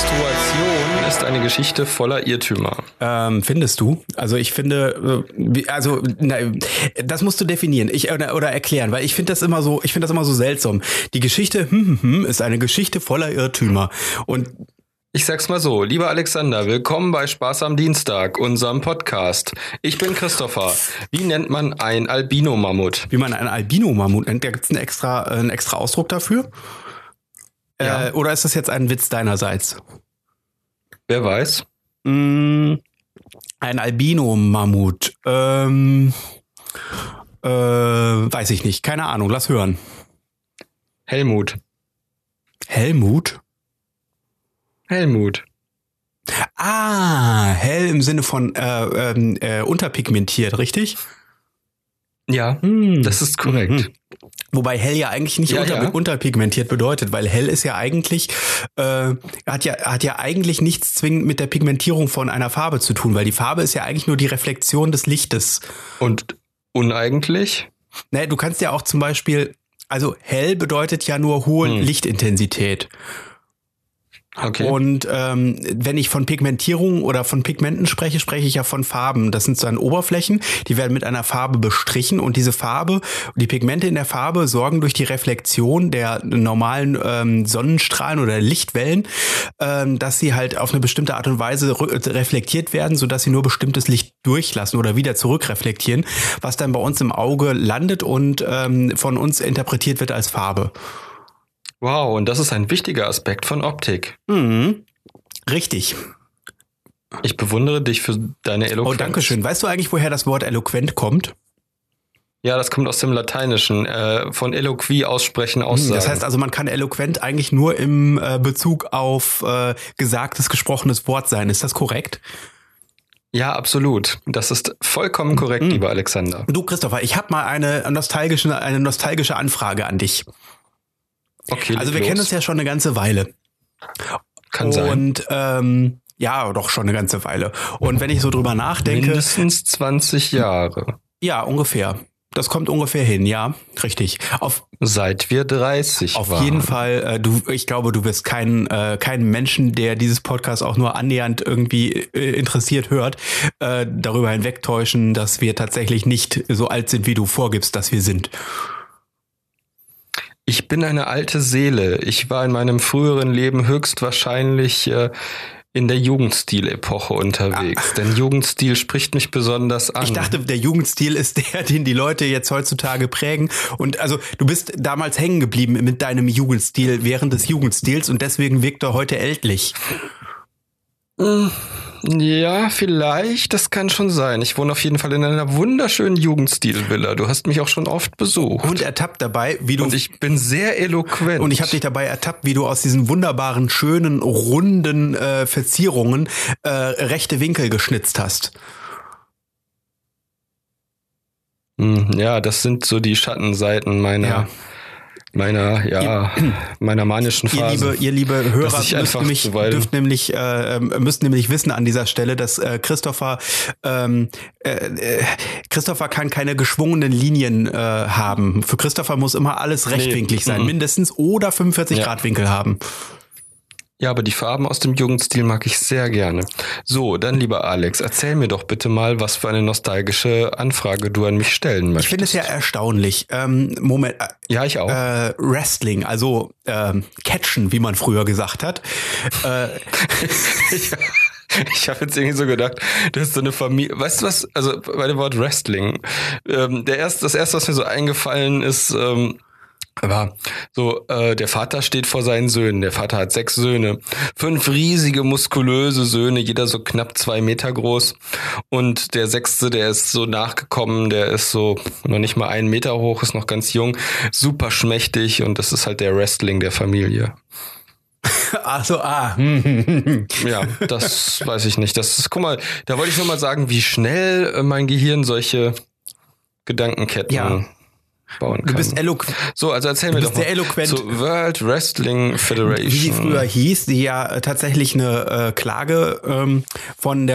Menstruation ist eine Geschichte voller Irrtümer. Findest du? Also ich finde, das musst du definieren oder erklären, weil ich finde das immer so seltsam. Die Geschichte ist eine Geschichte voller Irrtümer. Und ich sag's mal so, lieber Alexander, willkommen bei Spaß am Dienstag, unserem Podcast. Ich bin Christopher. Wie nennt man ein Albino-Mammut? Wie man ein Albino-Mammut nennt? Da gibt's einen extra Ausdruck dafür? Ja. Oder ist das jetzt ein Witz deinerseits? Wer weiß? Ein Albino-Mammut. Weiß ich nicht. Keine Ahnung. Lass hören. Helmut. Helmut? Helmut. Ah, hell im Sinne von unterpigmentiert, richtig? Ja, das ist korrekt. Wobei hell ja eigentlich nicht unterpigmentiert bedeutet, weil hell ist ja eigentlich, hat ja eigentlich nichts zwingend mit der Pigmentierung von einer Farbe zu tun, weil die Farbe ist ja eigentlich nur die Reflexion des Lichtes. Und uneigentlich? Naja, du kannst ja auch zum Beispiel, also hell bedeutet ja nur hohe Lichtintensität. Okay. Und wenn ich von Pigmentierung oder von Pigmenten spreche, spreche ich ja von Farben. Das sind so Oberflächen, die werden mit einer Farbe bestrichen und diese Farbe, die Pigmente in der Farbe sorgen durch die Reflexion der normalen Sonnenstrahlen oder Lichtwellen, dass sie halt auf eine bestimmte Art und Weise reflektiert werden, sodass sie nur bestimmtes Licht durchlassen oder wieder zurückreflektieren, was dann bei uns im Auge landet und von uns interpretiert wird als Farbe. Wow, und das ist ein wichtiger Aspekt von Optik. Mhm. Richtig. Ich bewundere dich für deine Eloquenz. Oh, danke schön. Weißt du eigentlich, woher das Wort eloquent kommt? Ja, das kommt aus dem Lateinischen, von eloquie, aussprechen, aussagen. Das heißt also, man kann eloquent eigentlich nur im Bezug auf gesagtes, gesprochenes Wort sein. Ist das korrekt? Ja, absolut. Das ist vollkommen korrekt, lieber Alexander. Du, Christopher, ich habe mal eine nostalgische Anfrage an dich. Okay, also wir kennen uns ja schon eine ganze Weile. Kann sein. Und ja, doch schon eine ganze Weile. Und wenn ich so drüber nachdenke... Mindestens 20 Jahre. Ja, ungefähr. Das kommt ungefähr hin, ja, richtig. Seit wir 30 waren. Auf jeden Fall, ich glaube, du bist kein Menschen, der dieses Podcast auch nur annähernd irgendwie interessiert hört, darüber hinwegtäuschen, dass wir tatsächlich nicht so alt sind, wie du vorgibst, dass wir sind. Ich bin eine alte Seele. Ich war in meinem früheren Leben höchstwahrscheinlich in der Jugendstil-Epoche unterwegs. Denn Jugendstil spricht mich besonders an. Ich dachte, der Jugendstil ist der, den die Leute jetzt heutzutage prägen. Und also du bist damals hängen geblieben mit deinem Jugendstil während des Jugendstils und deswegen wirkt er heute ältlich. Ja, vielleicht, das kann schon sein. Ich wohne auf jeden Fall in einer wunderschönen Jugendstilvilla. Du hast mich auch schon oft besucht. Und ertappt dabei, wie du... Und ich bin sehr eloquent. Und ich habe dich dabei ertappt, wie du aus diesen wunderbaren, schönen, runden Verzierungen rechte Winkel geschnitzt hast. Ja, das sind so die Schattenseiten meiner... Ja. meiner manischen Phase. Ihr liebe Hörer müsst nämlich wissen an dieser Stelle, dass Christopher kann keine geschwungenen Linien haben. Für Christopher muss immer alles rechtwinklig sein, mindestens, oder 45 Grad Winkel haben. Ja, aber die Farben aus dem Jugendstil mag ich sehr gerne. So, dann lieber Alex, erzähl mir doch bitte mal, was für eine nostalgische Anfrage du an mich stellen möchtest. Ich finde es ja erstaunlich. Moment. Ja, ich auch. Wrestling, also Catchen, wie man früher gesagt hat. Ich habe jetzt irgendwie so gedacht, das ist so eine Familie. Weißt du was? Also bei dem Wort Wrestling, das erste, was mir so eingefallen ist, aber so, der Vater steht vor seinen Söhnen. Der Vater hat 6 Söhne. 5 riesige, muskulöse Söhne, jeder so knapp 2 Meter groß. Und der 6., der ist so nachgekommen, der ist so noch nicht mal 1 Meter hoch, ist noch ganz jung, super schmächtig und das ist halt der Wrestling der Familie. Ja, das weiß ich nicht. Das ist, guck mal, da wollte ich nur mal sagen, wie schnell mein Gehirn solche Gedankenketten... Ja. Bauen kann. Du bist eloquent. So, also erzähl mir doch mal. Zur World Wrestling Federation. Wie sie früher hieß, die ja tatsächlich eine Klage vom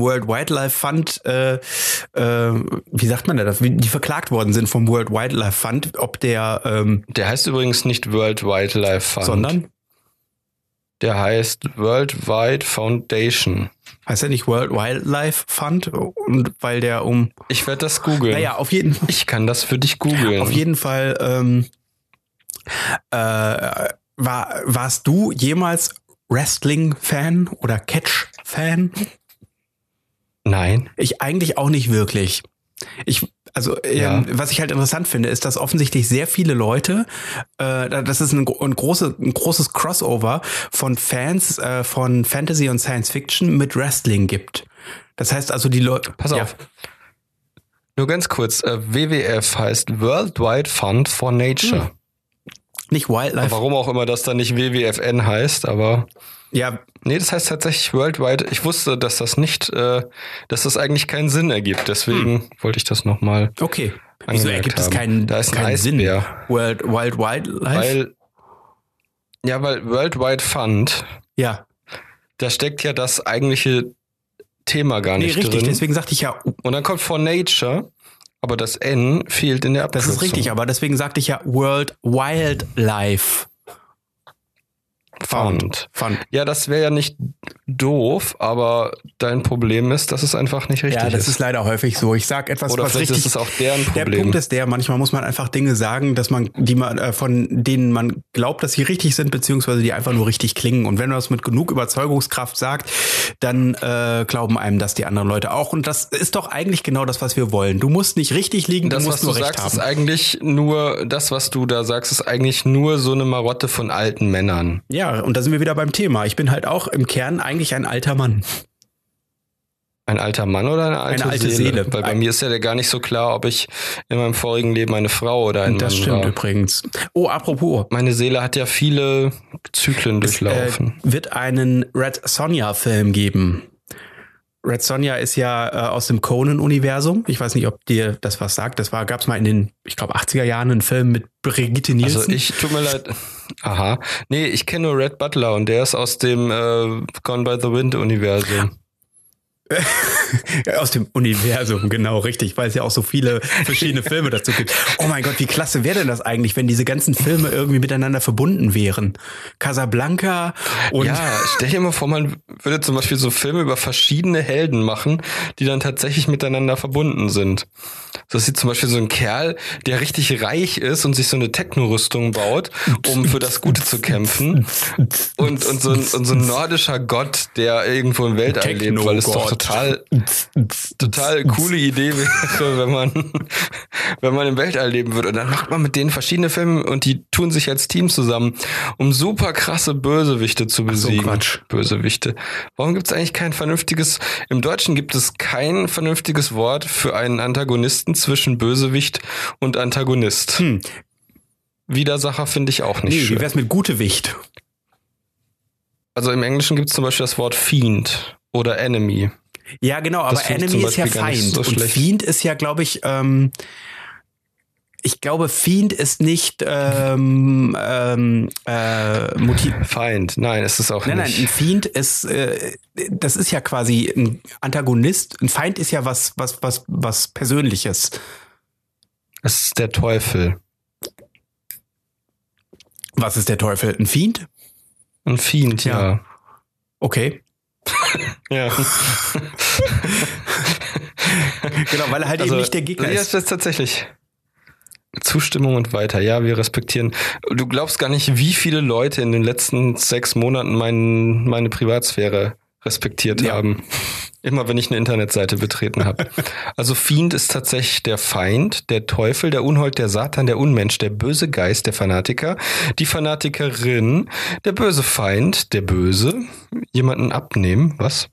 World Wildlife Fund, wie sagt man das? Die verklagt worden sind vom World Wildlife Fund, ob der heißt übrigens nicht World Wildlife Fund. Sondern? Der heißt World Wide Foundation. Heißt der nicht World Wildlife Fund? Und weil der Ich werde das googeln. Naja, auf jeden Fall. Ich kann das für dich googeln. Auf jeden Fall warst du jemals Wrestling-Fan oder Catch-Fan? Nein. Ich eigentlich auch nicht wirklich. Was ich halt interessant finde, ist, dass offensichtlich sehr viele Leute, das ist ein großes Crossover von Fans von Fantasy und Science Fiction mit Wrestling gibt. Das heißt also, die Leute... Pass auf. Nur ganz kurz, WWF heißt World Wide Fund for Nature. Hm. Nicht Wildlife. Warum auch immer das dann nicht WWFN heißt, aber... Ja. Nee, das heißt tatsächlich worldwide. Ich wusste, dass das nicht, dass das eigentlich keinen Sinn ergibt. Deswegen wollte ich das nochmal. Okay. Wieso ergibt es keinen Sinn? World Wide Wildlife? Weil World Wide Fund. Ja. Da steckt ja das eigentliche Thema gar nicht richtig, drin. Richtig, deswegen sagte ich ja. Und dann kommt For Nature. Aber das N fehlt in der Abkürzung. Das ist richtig, aber deswegen sagte ich ja World Wildlife Fund. Ja, das wäre ja nicht doof, aber dein Problem ist, dass es einfach nicht richtig ist. Ja, das ist leider häufig so. Ich sage etwas, oder was richtig ist. Oder vielleicht ist es auch deren Problem. Der Punkt ist manchmal muss man einfach Dinge sagen, von denen man glaubt, dass sie richtig sind, beziehungsweise die einfach nur richtig klingen. Und wenn man das mit genug Überzeugungskraft sagt, dann glauben einem das die anderen Leute auch. Und das ist doch eigentlich genau das, was wir wollen. Du musst nicht richtig liegen, das, du musst nur recht haben. Was du da sagst, ist eigentlich nur so eine Marotte von alten Männern. Ja. Und da sind wir wieder beim Thema. Ich bin halt auch im Kern eigentlich ein alter Mann. Ein alter Mann oder eine alte Seele? Weil bei mir ist ja gar nicht so klar, ob ich in meinem vorigen Leben eine Frau oder ein Mann war. Das stimmt übrigens. Oh, apropos. Meine Seele hat ja viele Zyklen durchlaufen. Es wird einen Red Sonja-Film geben. Red Sonja ist ja aus dem Conan-Universum. Ich weiß nicht, ob dir das was sagt. Das gab es mal in den, ich glaube, 80er Jahren einen Film mit Brigitte Nielsen. Also tut mir leid. Aha. Nee, ich kenne nur Red Butler und der ist aus dem Gone by the Wind-Universum. Aus dem Universum, genau, richtig, weil es ja auch so viele verschiedene Filme dazu gibt. Oh mein Gott, wie klasse wäre denn das eigentlich, wenn diese ganzen Filme irgendwie miteinander verbunden wären? Casablanca und... Ja, stell dir mal vor, man würde zum Beispiel so Filme über verschiedene Helden machen, die dann tatsächlich miteinander verbunden sind. Das sieht zum Beispiel so ein Kerl, der richtig reich ist und sich so eine Techno-Rüstung baut, um für das Gute zu kämpfen. Und so ein nordischer Gott, der irgendwo im Weltall lebt, weil es doch total coole Idee wäre, wenn man im Weltall leben würde. Und dann macht man mit denen verschiedene Filme und die tun sich als Team zusammen, um super krasse Bösewichte zu besiegen. Ach so, Quatsch. Bösewichte. Warum gibt es eigentlich kein vernünftiges, im Deutschen gibt es kein vernünftiges Wort für einen Antagonisten zwischen Bösewicht und Antagonist. Widersacher finde ich auch nicht schön. Wie wär's mit Gutewicht? Also im Englischen gibt es zum Beispiel das Wort Fiend oder Enemy. Ja, genau, aber Enemy ist ja Feind. So, und Fiend ist ja, glaube ich, Fiend ist nicht Motiv. Feind, nein, ist es auch nicht. Nein, ein Fiend ist, das ist ja quasi ein Antagonist. Ein Feind ist ja was Persönliches. Es ist der Teufel. Was ist der Teufel? Ein Fiend? Ein Fiend, ja. Okay. Ja. Genau, weil er halt eben nicht der Gegner ist. Das ist tatsächlich Zustimmung und weiter. Ja, wir respektieren. Du glaubst gar nicht, wie viele Leute in den letzten 6 Monaten meine Privatsphäre respektiert haben. Immer wenn ich eine Internetseite betreten habe. Also Fiend ist tatsächlich der Feind, der Teufel, der Unhold, der Satan, der Unmensch, der böse Geist, der Fanatiker, die Fanatikerin, der böse Feind, der Böse, jemanden abnehmen, was?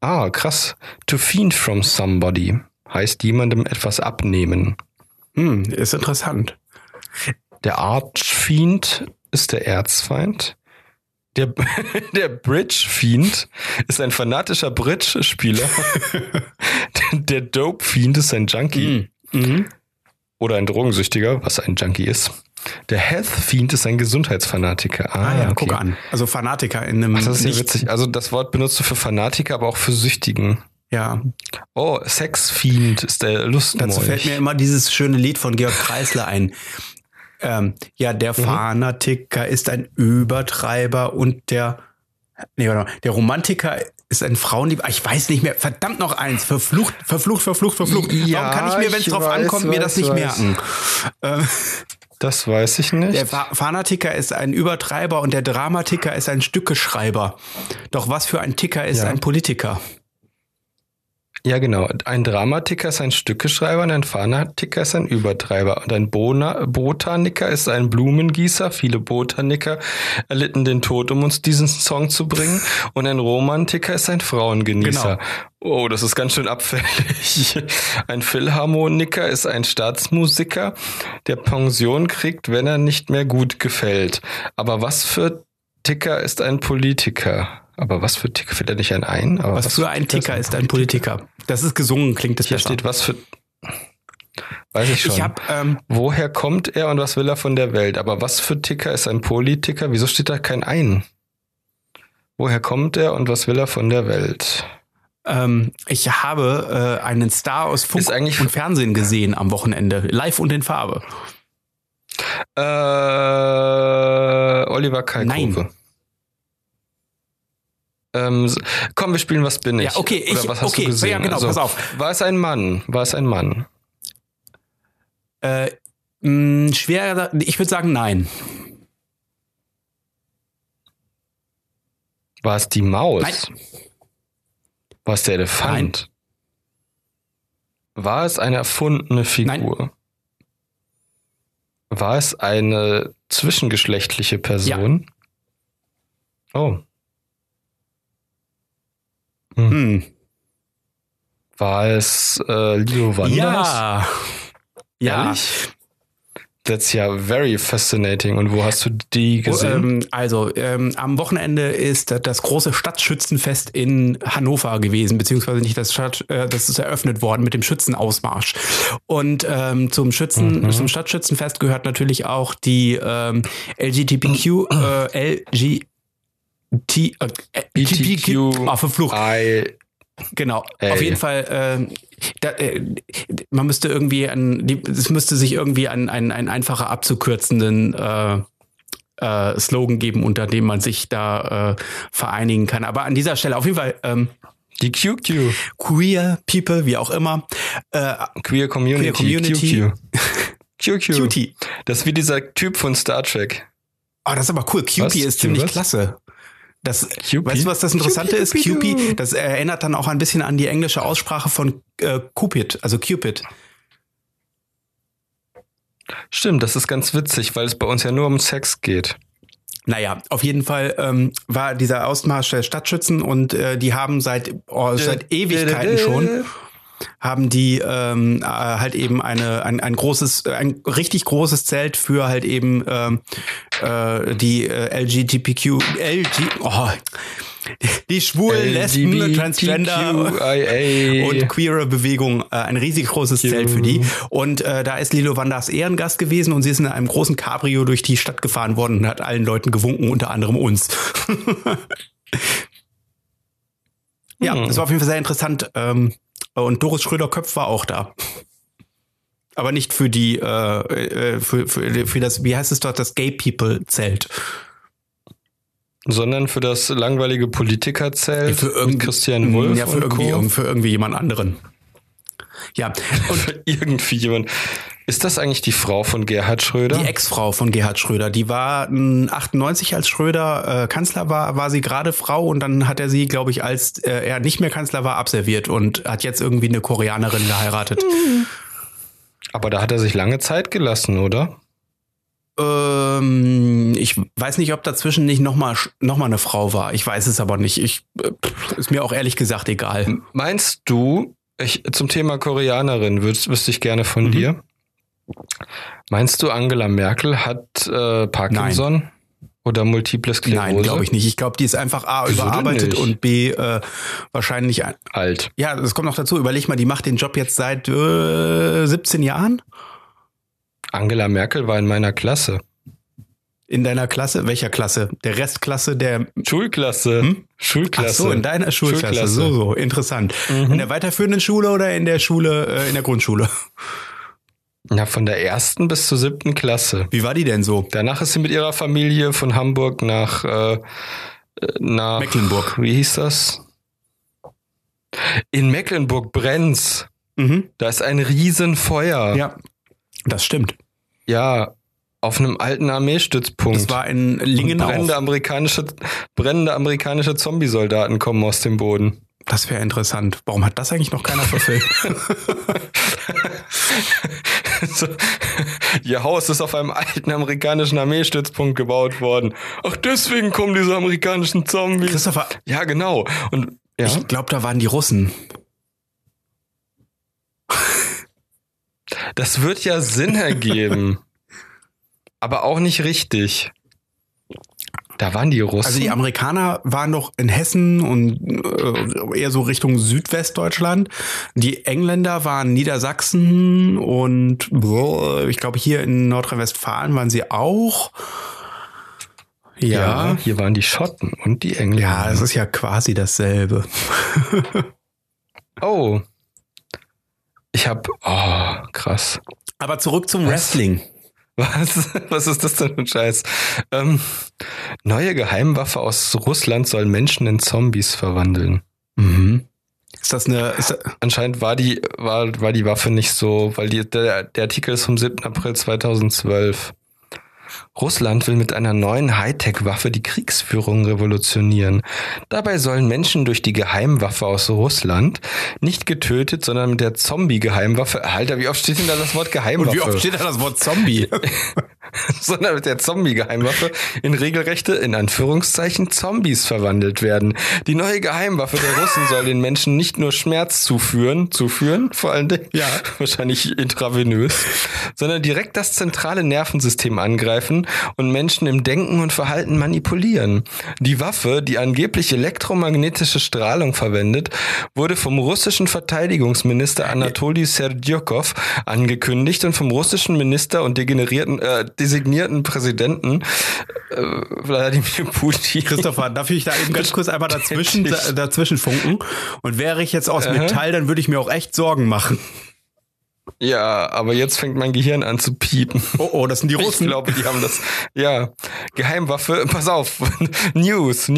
Ah, krass. To fiend from somebody heißt jemandem etwas abnehmen. Ist interessant. Der Archfiend ist der Erzfeind. Der Bridge-Fiend ist ein fanatischer Bridge-Spieler. Der Dope-Fiend ist ein Junkie. Oder ein Drogensüchtiger, was ein Junkie ist. Der Health-Fiend ist ein Gesundheitsfanatiker. Okay. Guck an. Also Fanatiker in einem... das ist ja witzig. Also das Wort benutzt du für Fanatiker, aber auch für Süchtigen. Ja. Oh, Sex-Fiend ist der Lustmolch. Dazu fällt mir immer dieses schöne Lied von Georg Kreisler ein. Ja, der Fanatiker ist ein Übertreiber und der Romantiker ist ein Frauenlieber. Ich weiß nicht mehr. Verdammt noch eins. Verflucht. Ja, warum kann ich mir, wenn es drauf ankommt, mir das nicht merken? Das weiß ich nicht. Der Fanatiker ist ein Übertreiber und der Dramatiker ist ein Stückeschreiber. Doch was für ein Ticker ist ein Politiker? Ja, genau. Ein Dramatiker ist ein Stückeschreiber und ein Fanatiker ist ein Übertreiber. Und ein Botaniker ist ein Blumengießer. Viele Botaniker erlitten den Tod, um uns diesen Song zu bringen. Und ein Romantiker ist ein Frauengenießer. Genau. Oh, das ist ganz schön abfällig. Ein Philharmoniker ist ein Staatsmusiker, der Pension kriegt, wenn er nicht mehr gut gefällt. Aber was für Ticker ist ein Politiker? Aber was für Ticker, fällt er nicht ein? Aber was für ein Ticker ist ein Politiker? Das ist gesungen, klingt das hier besser. Hier steht, was für... Weiß ich schon. Woher kommt er und was will er von der Welt? Aber was für Ticker ist ein Politiker? Wieso steht da kein ein? Woher kommt er und was will er von der Welt? Ich habe einen Star aus Funk und Fernsehen gesehen am Wochenende. Live und in Farbe. Oliver Kalkofe. Nein. Komm, wir spielen Was bin ich? Ja, okay, Oder was hast du gesehen? Ja, genau, also, pass auf. War es ein Mann? Schwer, ich würde sagen nein. War es die Maus? Nein. War es der Elefant? Nein. War es eine erfundene Figur? Nein. War es eine zwischengeschlechtliche Person? Ja. Oh. Hm. War es Lilo Wanders? Ja. Ehrlich? That's ja very fascinating. Und wo hast du die gesehen? Am Wochenende ist das große Stadtschützenfest in Hannover gewesen, beziehungsweise nicht das ist eröffnet worden mit dem Schützenausmarsch. Und zum Stadtschützenfest gehört natürlich auch die Genau, auf jeden Fall, man müsste irgendwie einen einfacher abzukürzenden Slogan geben, unter dem man sich da vereinigen kann. Aber an dieser Stelle auf jeden Fall die QQ. Queer People, wie auch immer. Queer Community. QQ. Das ist wie dieser Typ von Star Trek. Oh, das ist aber cool. Cupie ist ziemlich klasse. Weißt du, was das Interessante ist? Cupie, das erinnert dann auch ein bisschen an die englische Aussprache von Cupid, also Cupid. Stimmt, das ist ganz witzig, weil es bei uns ja nur um Sex geht. Naja, auf jeden Fall war dieser Ausmarsch der Stadtschützen und die haben seit Ewigkeiten schon... haben die halt eben ein richtig großes Zelt für halt eben die Schwulen, Lesben, Transgender und queere Bewegung, ein riesig großes Zelt für die. Und da ist Lilo Wanders Ehrengast gewesen und sie ist in einem großen Cabrio durch die Stadt gefahren worden und hat allen Leuten gewunken, unter anderem uns. Ja, das war auf jeden Fall sehr interessant. Und Doris Schröder-Köpf war auch da. Aber nicht für die, für das, wie heißt es dort, das Gay-People-Zelt. Sondern für das langweilige Politiker-Zelt. Für irgendwie Christian Wulff. Ja, für irgendwie jemand anderen. Ja. Und für irgendwie jemand. Ist das eigentlich die Frau von Gerhard Schröder? Die Ex-Frau von Gerhard Schröder. Die war 98, als Schröder Kanzler war sie gerade Frau und dann hat er sie, glaube ich, als er nicht mehr Kanzler war, abserviert und hat jetzt irgendwie eine Koreanerin geheiratet. Aber da hat er sich lange Zeit gelassen, oder? Ich weiß nicht, ob dazwischen nicht noch mal eine Frau war. Ich weiß es aber nicht. Ist mir auch ehrlich gesagt egal. Meinst du, zum Thema Koreanerin wüsste ich gerne von dir? Meinst du, Angela Merkel hat Parkinson? Nein. Oder Multiple Sklerose? Nein, glaube ich nicht. Ich glaube, die ist einfach A, überarbeitet und B, wahrscheinlich alt. Ja, das kommt noch dazu. Überleg mal, die macht den Job jetzt seit 17 Jahren? Angela Merkel war in meiner Klasse. In deiner Klasse? Welcher Klasse? Der Restklasse der... Schulklasse. Schulklasse. Ach so, in deiner Schulklasse. So, interessant. In der weiterführenden Schule oder in der Grundschule? Na, von der 1. bis zur 7. Klasse. Wie war die denn so? Danach ist sie mit ihrer Familie von Hamburg nach Mecklenburg. Wie hieß das? In Mecklenburg brennt's. Mhm. Da ist ein Riesenfeuer. Ja, das stimmt. Ja, auf einem alten Armeestützpunkt. Das war in Lingenau. Brennende amerikanische Zombie-Soldaten kommen aus dem Boden. Das wäre interessant. Warum hat das eigentlich noch keiner verfilmt? So, ihr Haus ist auf einem alten amerikanischen Armeestützpunkt gebaut worden. Ach, deswegen kommen diese amerikanischen Zombies. Christopher. Ja, genau. Und ja. Ich glaube, da waren die Russen. Das wird ja Sinn ergeben. Aber auch nicht richtig. Da waren die Russen. Also die Amerikaner waren doch in Hessen und eher so Richtung Südwestdeutschland. Die Engländer waren Niedersachsen und ich glaube hier in Nordrhein-Westfalen waren sie auch. Ja, hier waren die Schotten und die Engländer. Ja, das ist ja quasi dasselbe. Oh. Krass. Aber zurück zum Wrestling. Was? Was ist das denn für ein Scheiß? Neue Geheimwaffe aus Russland soll Menschen in Zombies verwandeln. Mhm. Ist das eine... Anscheinend war die Waffe nicht so, weil der Artikel ist vom 7. April 2012. Russland will mit einer neuen Hightech-Waffe die Kriegsführung revolutionieren. Dabei sollen Menschen durch die Geheimwaffe aus Russland nicht getötet, sondern mit der Zombie-Geheimwaffe... Alter, wie oft steht denn da das Wort Geheimwaffe? Und wie oft steht da das Wort Zombie? Sondern mit der Zombie-Geheimwaffe in regelrechte, in Anführungszeichen, Zombies verwandelt werden. Die neue Geheimwaffe der Russen soll den Menschen nicht nur Schmerz zuführen vor allen Dingen, ja, wahrscheinlich intravenös, sondern direkt das zentrale Nervensystem angreifen und Menschen im Denken und Verhalten manipulieren. Die Waffe, die angeblich elektromagnetische Strahlung verwendet, wurde vom russischen Verteidigungsminister Anatoli Serdyukov angekündigt und vom russischen Minister und designierten Präsidenten Wladimir Putin. Christopher, darf ich da eben ganz kurz einmal dazwischen funken? Und wäre ich jetzt aus Metall, dann würde ich mir auch echt Sorgen machen. Ja, aber jetzt fängt mein Gehirn an zu piepen. Oh, das sind die Russen. Ich glaube, die haben das. Ja, Geheimwaffe, pass auf. News.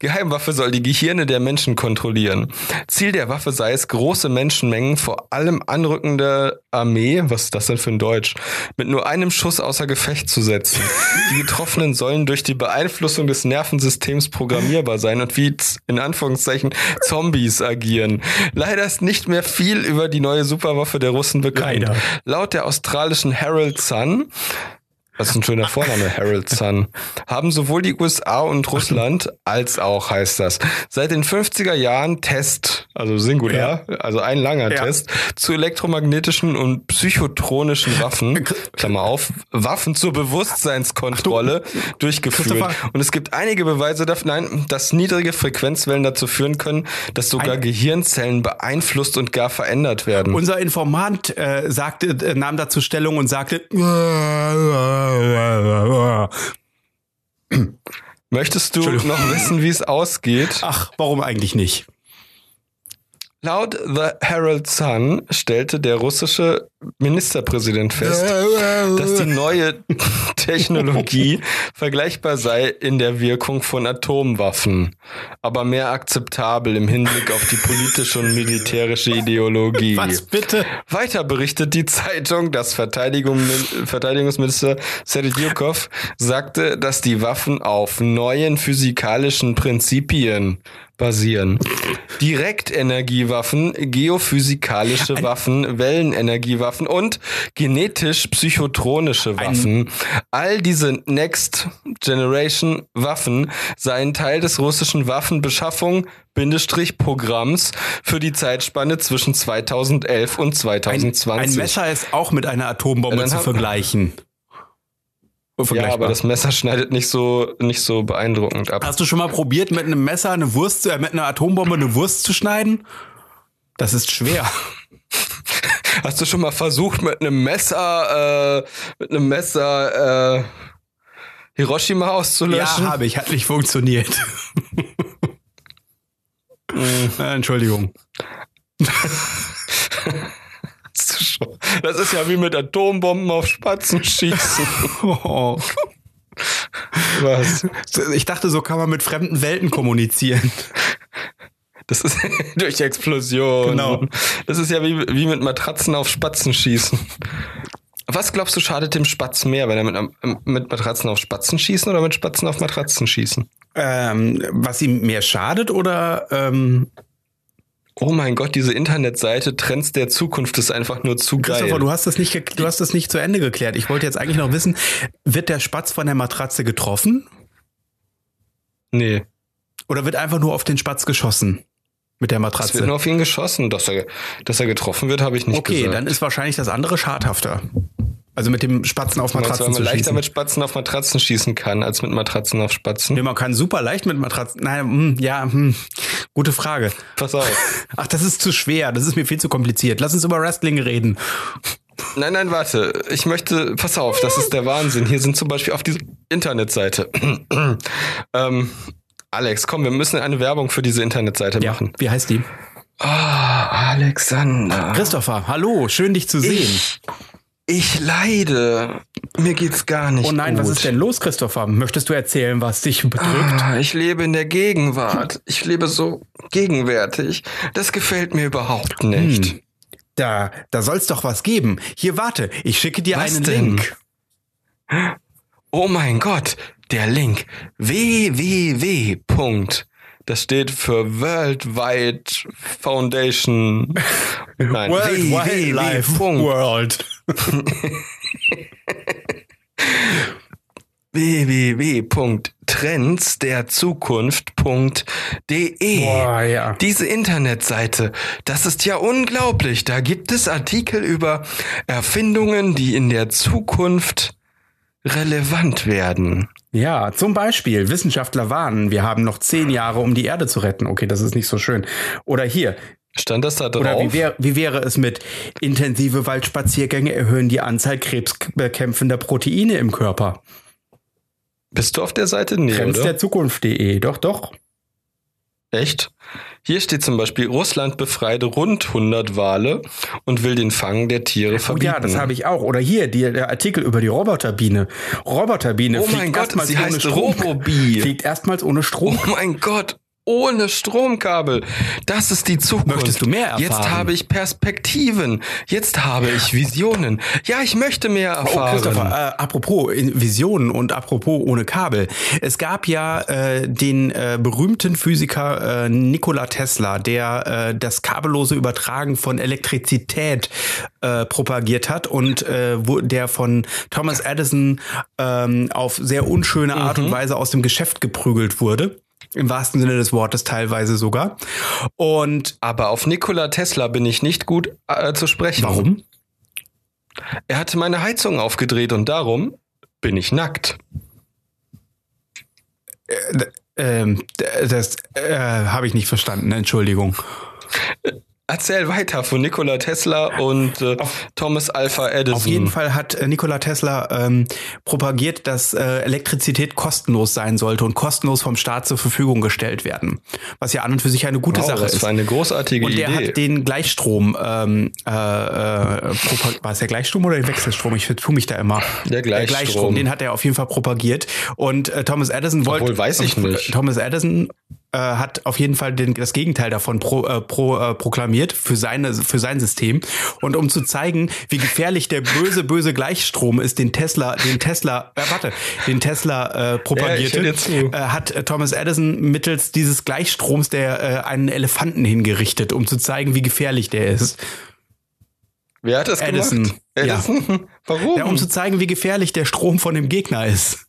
Geheimwaffe soll die Gehirne der Menschen kontrollieren. Ziel der Waffe sei es, große Menschenmengen, vor allem anrückende Armee, was ist das denn für ein Deutsch, mit nur einem Schuss außer Gefecht zu setzen. Die Getroffenen sollen durch die Beeinflussung des Nervensystems programmierbar sein und wie, in Anführungszeichen, Zombies agieren. Leider ist nicht mehr viel über die neue Superwaffe der Russen bekannt. Leider. Laut der australischen Herald Sun, das ist ein schöner Vorname, Herald Sun, haben sowohl die USA und Russland als auch, heißt das, seit den 50er Jahren Test, also Singular, ja, also ein langer, ja, Test, zu elektromagnetischen und psychotronischen Waffen, Klammer auf, Waffen zur Bewusstseinskontrolle durchgeführt. Und es gibt einige Beweise dafür, dass niedrige Frequenzwellen dazu führen können, dass sogar Gehirnzellen beeinflusst und gar verändert werden. Unser Informant nahm dazu Stellung und sagte, möchtest du noch wissen, wie es ausgeht? Ach, warum eigentlich nicht? Laut The Herald Sun stellte der russische Ministerpräsident fest, dass die neue Technologie vergleichbar sei in der Wirkung von Atomwaffen, aber mehr akzeptabel im Hinblick auf die politische und militärische Ideologie. Was bitte? Weiter berichtet die Zeitung, dass Verteidigungsminister Serdyukov sagte, dass die Waffen auf neuen physikalischen Prinzipien basieren. Direktenergiewaffen, geophysikalische Waffen, Wellenenergiewaffen und genetisch-psychotronische Waffen. All diese Next-Generation-Waffen seien Teil des russischen Waffenbeschaffung-Programms für die Zeitspanne zwischen 2011 und 2020. Ein Messer ist auch mit einer Atombombe zu vergleichen. Ja, aber das Messer schneidet nicht so beeindruckend ab. Hast du schon mal probiert, mit einem Messer mit einer Atombombe eine Wurst zu schneiden? Das ist schwer. Hast du schon mal versucht, mit einem Messer Hiroshima auszulöschen? Ja, habe ich. Hat nicht funktioniert. Entschuldigung. Das ist ja wie mit Atombomben auf Spatzen schießen. Oh. Was? Ich dachte, so kann man mit fremden Welten kommunizieren. Das ist durch Explosion. Genau. Das ist ja wie mit Matratzen auf Spatzen schießen. Was glaubst du, schadet dem Spatz mehr, wenn er mit Matratzen auf Spatzen schießen oder mit Spatzen auf Matratzen schießen? Was ihm mehr schadet oder... Oh mein Gott, diese Internetseite Trends der Zukunft ist einfach nur zu geil. Christopher, du hast das nicht zu Ende geklärt. Ich wollte jetzt eigentlich noch wissen, wird der Spatz von der Matratze getroffen? Nee. Oder wird einfach nur auf den Spatz geschossen mit der Matratze? Es wird nur auf ihn geschossen. Dass er getroffen wird, habe ich nicht gesagt. Okay, dann ist wahrscheinlich das andere schadhafter. Also mit dem Spatzen auf Matratzen zu schießen. Weil man leichter mit Spatzen auf Matratzen schießen kann, als mit Matratzen auf Spatzen. Nee, man kann super leicht mit Matratzen... Nein, gute Frage. Pass auf. Ach, das ist zu schwer. Das ist mir viel zu kompliziert. Lass uns über Wrestling reden. Nein, warte. Ich möchte... Pass auf, das ist der Wahnsinn. Hier sind zum Beispiel auf dieser Internetseite... Alex, komm, wir müssen eine Werbung für diese Internetseite machen. Wie heißt die? Oh, Alexander. Christopher, hallo. Schön, dich zu sehen. Ich leide. Mir geht's gar nicht gut. Oh nein, was ist denn los, Christopher? Möchtest du erzählen, was dich bedrückt? Ich lebe in der Gegenwart. Ich lebe so gegenwärtig. Das gefällt mir überhaupt nicht. Da soll's doch was geben. Hier, warte. Ich schicke dir einen Link. Oh mein Gott. Der Link. www. Das steht für World Wide Foundation. Nein, World Wide Life World. www.trendsderzukunft.de. Boah, ja. Diese Internetseite, das ist ja unglaublich. Da gibt es Artikel über Erfindungen, die in der Zukunft relevant werden. Ja, zum Beispiel Wissenschaftler warnen, wir haben noch 10 Jahre, um die Erde zu retten. Okay, das ist nicht so schön. Oder hier. Stand das da drauf? Oder wie wäre es mit intensive Waldspaziergänge erhöhen die Anzahl krebsbekämpfender Proteine im Körper? Bist du auf der Seite? Nee, Trends der Zukunft.de, doch. Echt? Hier steht zum Beispiel, Russland befreite rund 100 Wale und will den Fang der Tiere verbieten. Oh ja, das habe ich auch. Oder hier, der Artikel über die Roboterbiene. Roboterbiene fliegt erstmals ohne Strom. Oh mein Gott, ohne Stromkabel. Das ist die Zukunft. Möchtest du mehr erfahren? Jetzt habe ich Perspektiven. Jetzt habe ich Visionen. Ja, ich möchte mehr erfahren. Oh, Christopher, apropos Visionen und apropos ohne Kabel. Es gab ja den berühmten Physiker Nikola Tesla, der das kabellose Übertragen von Elektrizität propagiert hat und der von Thomas Edison auf sehr unschöne Art und Weise aus dem Geschäft geprügelt wurde. Im wahrsten Sinne des Wortes teilweise sogar. Aber auf Nikola Tesla bin ich nicht gut zu sprechen. Warum? Er hatte meine Heizung aufgedreht und darum bin ich nackt. Das habe ich nicht verstanden, Entschuldigung. Erzähl weiter von Nikola Tesla und Thomas Alpha Edison. Auf jeden Fall hat Nikola Tesla propagiert, dass Elektrizität kostenlos sein sollte und kostenlos vom Staat zur Verfügung gestellt werden. Was ja an und für sich eine gute Sache ist. Das war eine großartige Idee. Und der hat den Gleichstrom war es der Gleichstrom oder der Wechselstrom? Ich tue mich da immer. Der Gleichstrom, den hat er auf jeden Fall propagiert. Und Thomas Edison wollte... Obwohl, weiß ich nicht. Thomas Edison... hat auf jeden Fall das Gegenteil davon proklamiert für sein System. Und um zu zeigen, wie gefährlich der böse Gleichstrom ist, den Tesla propagierte, hat Thomas Edison mittels dieses Gleichstroms einen Elefanten hingerichtet, um zu zeigen, wie gefährlich der ist. Wer hat das gemacht? Edison? Ja. Warum? Ja, um zu zeigen, wie gefährlich der Strom von dem Gegner ist.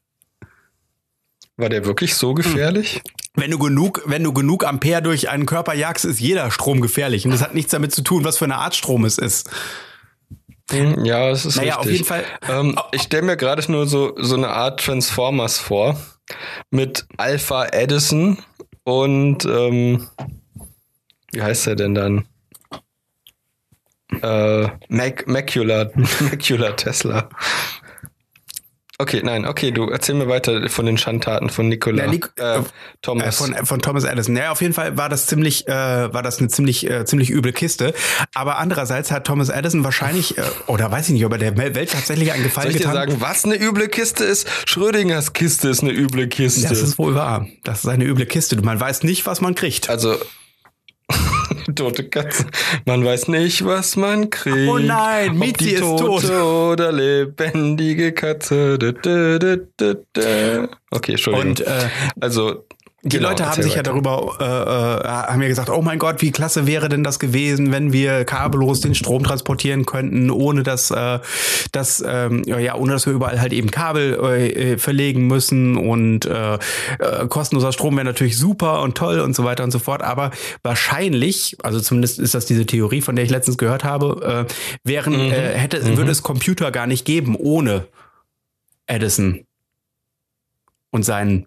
War der wirklich so gefährlich? Wenn du genug Ampere durch einen Körper jagst, ist jeder Strom gefährlich. Und das hat nichts damit zu tun, was für eine Art Strom es ist. Ja, es ist richtig. Auf jeden Fall. Ich stelle mir gerade nur so eine Art Transformers vor. Mit Alpha Edison und wie heißt er denn dann? Macula Tesla. Okay, nein, okay, du erzähl mir weiter von den Schandtaten von Nikola Thomas. Von Thomas Edison. Ja, auf jeden Fall war das eine ziemlich üble Kiste. Aber andererseits hat Thomas Edison wahrscheinlich, oder weiß ich nicht, ob er der Welt tatsächlich einen Gefallen getan hat. Soll ich dir sagen, was eine üble Kiste ist? Schrödingers Kiste ist eine üble Kiste. Das ist wohl wahr. Das ist eine üble Kiste. Man weiß nicht, was man kriegt. Also, tote Katze. Man weiß nicht, was man kriegt. Oh nein, Mietzi ist tot. Oder lebendige Katze. Okay, Entschuldigung. Und also die Leute haben sich ja darüber, haben ja gesagt, oh mein Gott, wie klasse wäre denn das gewesen, wenn wir kabellos den Strom transportieren könnten, ohne dass wir überall halt eben Kabel verlegen müssen, und kostenloser Strom wäre natürlich super und toll und so weiter und so fort. Aber wahrscheinlich, also zumindest ist das diese Theorie, von der ich letztens gehört habe, würde es Computer gar nicht geben ohne Edison und seinen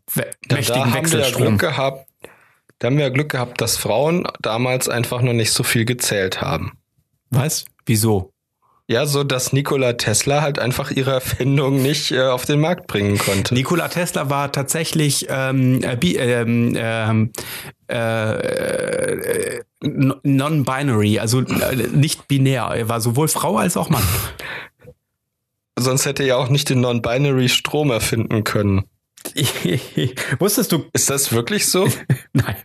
mächtigen Wechselstrom. Da haben wir ja Glück gehabt, dass Frauen damals einfach noch nicht so viel gezählt haben. Was? Wieso? Ja, so dass Nikola Tesla halt einfach ihre Erfindung nicht auf den Markt bringen konnte. Nikola Tesla war tatsächlich non-binary, also nicht binär. Er war sowohl Frau als auch Mann. Sonst hätte er ja auch nicht den non-binary Strom erfinden können. Wusstest du? Ist das wirklich so? Nein,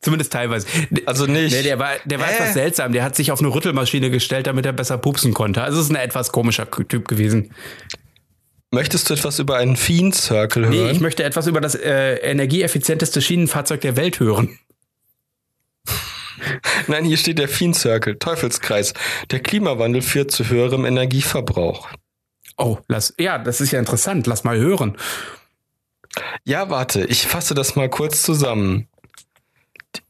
zumindest teilweise. Also nicht. Nee, der war etwas seltsam. Der hat sich auf eine Rüttelmaschine gestellt, damit er besser pupsen konnte. Also es ist ein etwas komischer Typ gewesen. Möchtest du etwas über einen Fiend Circle hören? Nee, ich möchte etwas über das energieeffizienteste Schienenfahrzeug der Welt hören. Nein, hier steht der Fiend Circle, Teufelskreis. Der Klimawandel führt zu höherem Energieverbrauch. Oh, das ist ja interessant. Lass mal hören. Ja, warte, ich fasse das mal kurz zusammen.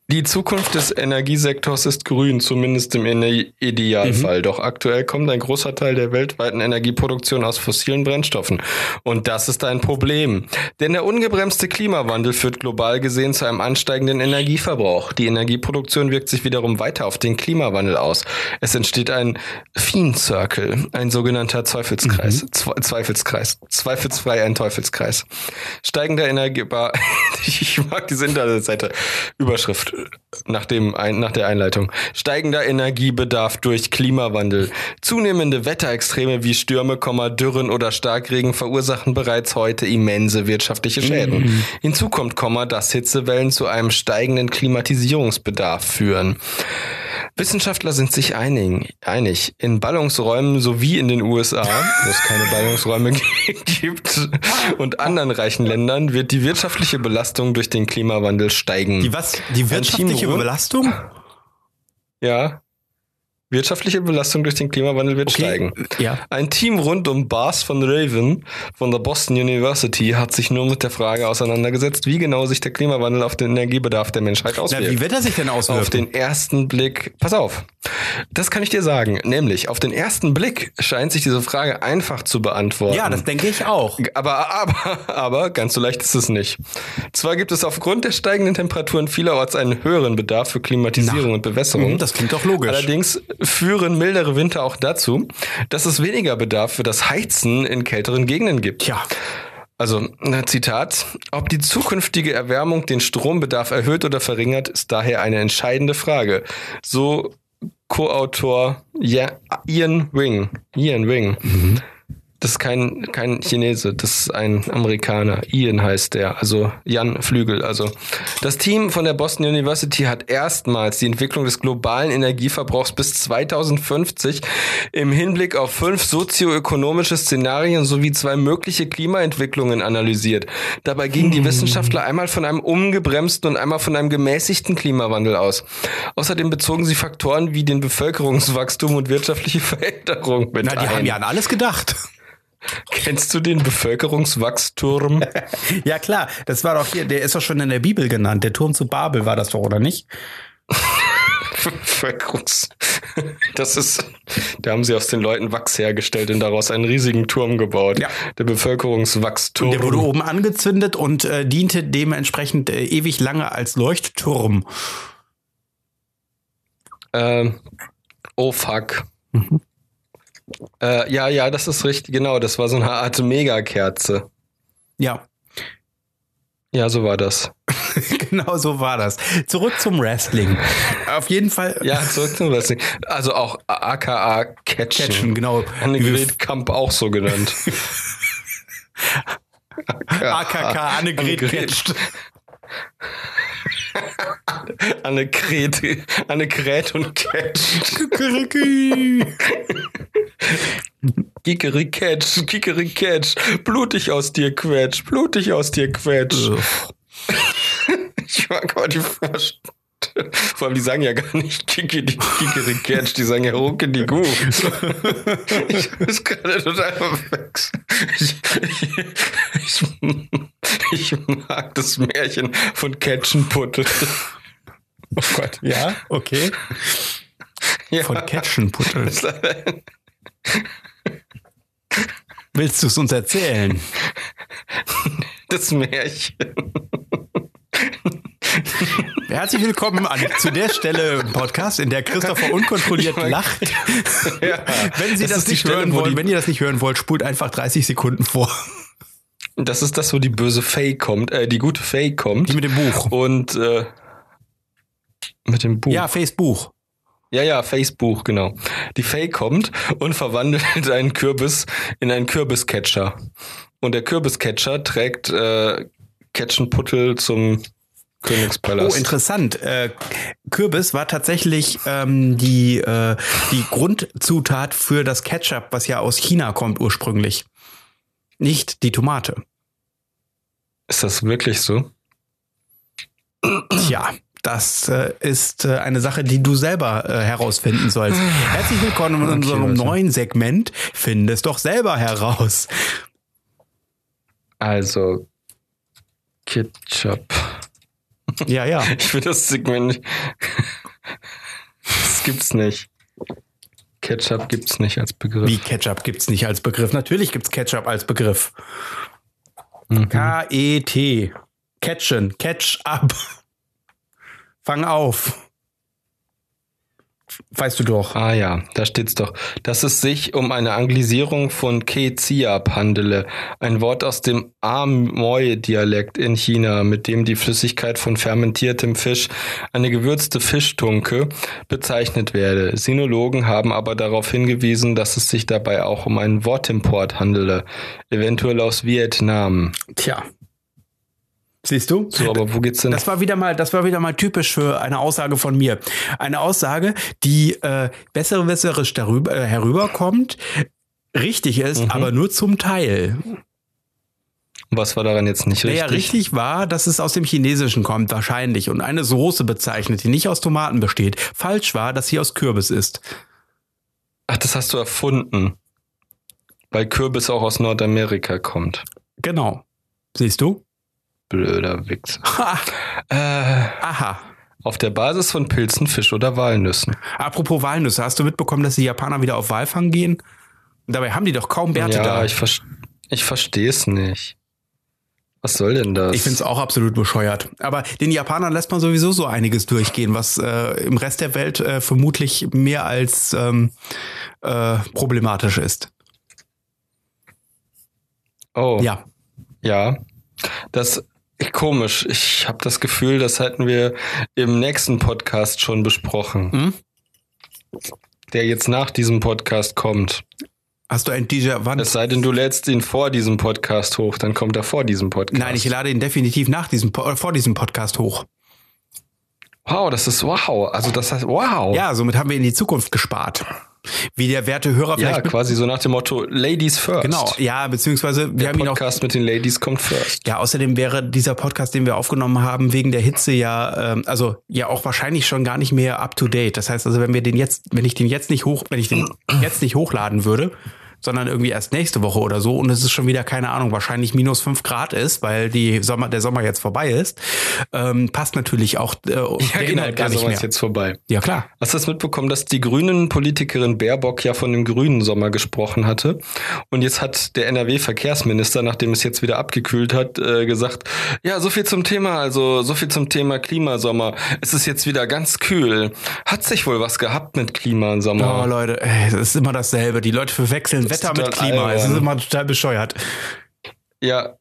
Die Zukunft des Energiesektors ist grün, zumindest im Idealfall. Doch aktuell kommt ein großer Teil der weltweiten Energieproduktion aus fossilen Brennstoffen. Und das ist ein Problem. Denn der ungebremste Klimawandel führt global gesehen zu einem ansteigenden Energieverbrauch. Die Energieproduktion wirkt sich wiederum weiter auf den Klimawandel aus. Es entsteht ein Fiend Circle, ein sogenannter Teufelskreis. Zweifelskreis. Zweifelsfrei ein Teufelskreis. Steigender Energiebar. Ich mag diese Internetseite. Überschrift. Nach der Einleitung. Steigender Energiebedarf durch Klimawandel. Zunehmende Wetterextreme wie Stürme, Dürren oder Starkregen verursachen bereits heute immense wirtschaftliche Schäden. Hinzu kommt, dass Hitzewellen zu einem steigenden Klimatisierungsbedarf führen. Wissenschaftler sind sich einig. In Ballungsräumen sowie in den USA, wo es keine Ballungsräume gibt, und anderen reichen Ländern wird die wirtschaftliche Belastung durch den Klimawandel steigen. Die wirtschaftliche Belastung? Ja. Wirtschaftliche Belastung durch den Klimawandel wird steigen. Ja. Ein Team rund um Bas van Raven von der Boston University hat sich nur mit der Frage auseinandergesetzt, wie genau sich der Klimawandel auf den Energiebedarf der Menschheit auswirkt. Na, wie wird er sich denn auswirken? Auf den ersten Blick, pass auf, das kann ich dir sagen, nämlich auf den ersten Blick scheint sich diese Frage einfach zu beantworten. Ja, das denke ich auch. Aber ganz so leicht ist es nicht. Zwar gibt es aufgrund der steigenden Temperaturen vielerorts einen höheren Bedarf für Klimatisierung und Bewässerung. Das klingt doch logisch. Allerdings führen mildere Winter auch dazu, dass es weniger Bedarf für das Heizen in kälteren Gegenden gibt. Ja. Also, Zitat, ob die zukünftige Erwärmung den Strombedarf erhöht oder verringert, ist daher eine entscheidende Frage. So Co-Autor Ian Wing. Das ist kein Chinese, das ist ein Amerikaner. Ian heißt der, also Jan Flügel. Also das Team von der Boston University hat erstmals die Entwicklung des globalen Energieverbrauchs bis 2050 im Hinblick auf 5 sozioökonomische Szenarien sowie 2 mögliche Klimaentwicklungen analysiert. Dabei gingen die Wissenschaftler einmal von einem ungebremsten und einmal von einem gemäßigten Klimawandel aus. Außerdem bezogen sie Faktoren wie den Bevölkerungswachstum und wirtschaftliche Veränderung mit ein. Na, die haben ja an alles gedacht. Kennst du den Bevölkerungswachsturm? Ja klar, das war doch hier, der ist doch schon in der Bibel genannt. Der Turm zu Babel war das doch, oder nicht? Da haben sie aus den Leuten Wachs hergestellt und daraus einen riesigen Turm gebaut. Ja. Der Bevölkerungswachsturm. Der wurde oben angezündet und diente dementsprechend ewig lange als Leuchtturm. Oh fuck. Ja, das ist richtig, genau. Das war so eine Art Megakerze. Ja. Ja, so war das. Genau so war das. Zurück zum Wrestling. Auf jeden Fall. Ja, zurück zum Wrestling. Also auch aka Catchen. Catchen, genau. Annegret Kamp auch so genannt. AKK, Annegret Catcht. Annegret und Catcht. Kikeriki. Kikeriketsch, Kikeriketsch. Blutig aus dir quetsch, blutig aus dir quetsch. Ich mag mal die Vorstellung. Vor allem, die sagen ja gar nicht Kikeriketsch, die sagen ja Ruckedigu. Ich hab's gerade total verwechselt. Ich mag das Märchen von Ketchenputtel. Oh Gott, ja, okay. Ja. Von Ketchenputtel. Willst du es uns erzählen? Das Märchen. Herzlich willkommen zu der Stelle im Podcast, in der Christopher unkontrolliert lacht. Ja, wenn Sie das nicht hören wollen, wenn ihr das nicht hören wollt, spult einfach 30 Sekunden vor. Das ist das, wo die böse Faye kommt, die gute Faye kommt. Die mit dem Buch. Und mit dem Buch. Ja, Fays Buch. Ja, Fays Buch, genau. Die Faye kommt und verwandelt einen Kürbis in einen Kürbiscatcher. Und der Kürbiscatcher trägt Ketchenputtel zum Königspalast. Oh, interessant. Kürbis war tatsächlich die Grundzutat für das Ketchup, was ja aus China kommt ursprünglich. Nicht die Tomate. Ist das wirklich so? Tja, das ist eine Sache, die du selber herausfinden sollst. Herzlich willkommen in unserem neuen Segment. Finde es doch selber heraus. Also, Ketchup. Ja. Ich finde das Segment. Das gibt's nicht. Ketchup gibt's nicht als Begriff. Wie Ketchup gibt's nicht als Begriff? Natürlich gibt's Ketchup als Begriff. Mhm. K-E-T. Catchen. Catch up. Fang auf. Weißt du doch. Ah ja, da steht's doch. Dass es sich um eine Anglisierung von Keziap handele, ein Wort aus dem Amoy-Dialekt in China, mit dem die Flüssigkeit von fermentiertem Fisch, eine gewürzte Fischtunke, bezeichnet werde. Sinologen haben aber darauf hingewiesen, dass es sich dabei auch um einen Wortimport handele, eventuell aus Vietnam. Tja. Siehst du? So, aber wo geht's denn? Das war wieder mal typisch für eine Aussage von mir. Eine Aussage, die besserwisserisch herüberkommt, richtig ist, aber nur zum Teil. Was war daran jetzt nicht richtig? Ja, richtig war, dass es aus dem Chinesischen kommt, wahrscheinlich, und eine Soße bezeichnet, die nicht aus Tomaten besteht. Falsch war, dass sie aus Kürbis ist. Ach, das hast du erfunden. Weil Kürbis auch aus Nordamerika kommt. Genau. Siehst du? Blöder Wichser. Aha. Auf der Basis von Pilzen, Fisch oder Walnüssen. Apropos Walnüsse, hast du mitbekommen, dass die Japaner wieder auf Walfang gehen? Dabei haben die doch kaum Bärte da. Ja, ich verstehe es nicht. Was soll denn das? Ich finde es auch absolut bescheuert. Aber den Japanern lässt man sowieso so einiges durchgehen, was im Rest der Welt vermutlich mehr als problematisch ist. Oh. Ja. Ja. Das komisch. Ich habe das Gefühl, das hatten wir im nächsten Podcast schon besprochen. Hm? Der jetzt nach diesem Podcast kommt. Hast du ein Déjà-vu? Es sei denn, du lädst ihn vor diesem Podcast hoch, dann kommt er vor diesem Podcast. Nein, ich lade ihn definitiv vor diesem Podcast hoch. Wow, das ist wow. Also das heißt wow. Ja, somit haben wir in die Zukunft gespart. Wie der werte Hörer vielleicht... Ja, quasi so nach dem Motto Ladies first. Genau, ja, beziehungsweise... Wir haben Podcast mit den Ladies kommt first. Ja, außerdem wäre dieser Podcast, den wir aufgenommen haben, wegen der Hitze ja, auch wahrscheinlich schon gar nicht mehr up to date. Das heißt also, wenn ich den jetzt nicht hochladen würde, sondern irgendwie erst nächste Woche oder so und es ist schon wieder, keine Ahnung, wahrscheinlich -5 Grad ist, weil der Sommer jetzt vorbei ist, passt natürlich auch ja, der Inhalt gar nicht mehr. Der Sommer ist jetzt vorbei. Ja, klar. Hast du das mitbekommen, dass die Grünen-Politikerin Baerbock ja von dem grünen Sommer gesprochen hatte und jetzt hat der NRW-Verkehrsminister, nachdem es jetzt wieder abgekühlt hat, gesagt, ja, so viel zum Thema Klimasommer. Es ist jetzt wieder ganz kühl. Hat sich wohl was gehabt mit Klimasommer? Oh, Leute, es ist immer dasselbe. Die Leute verwechseln Wetter mit Klima. Es ist immer total bescheuert. Ja,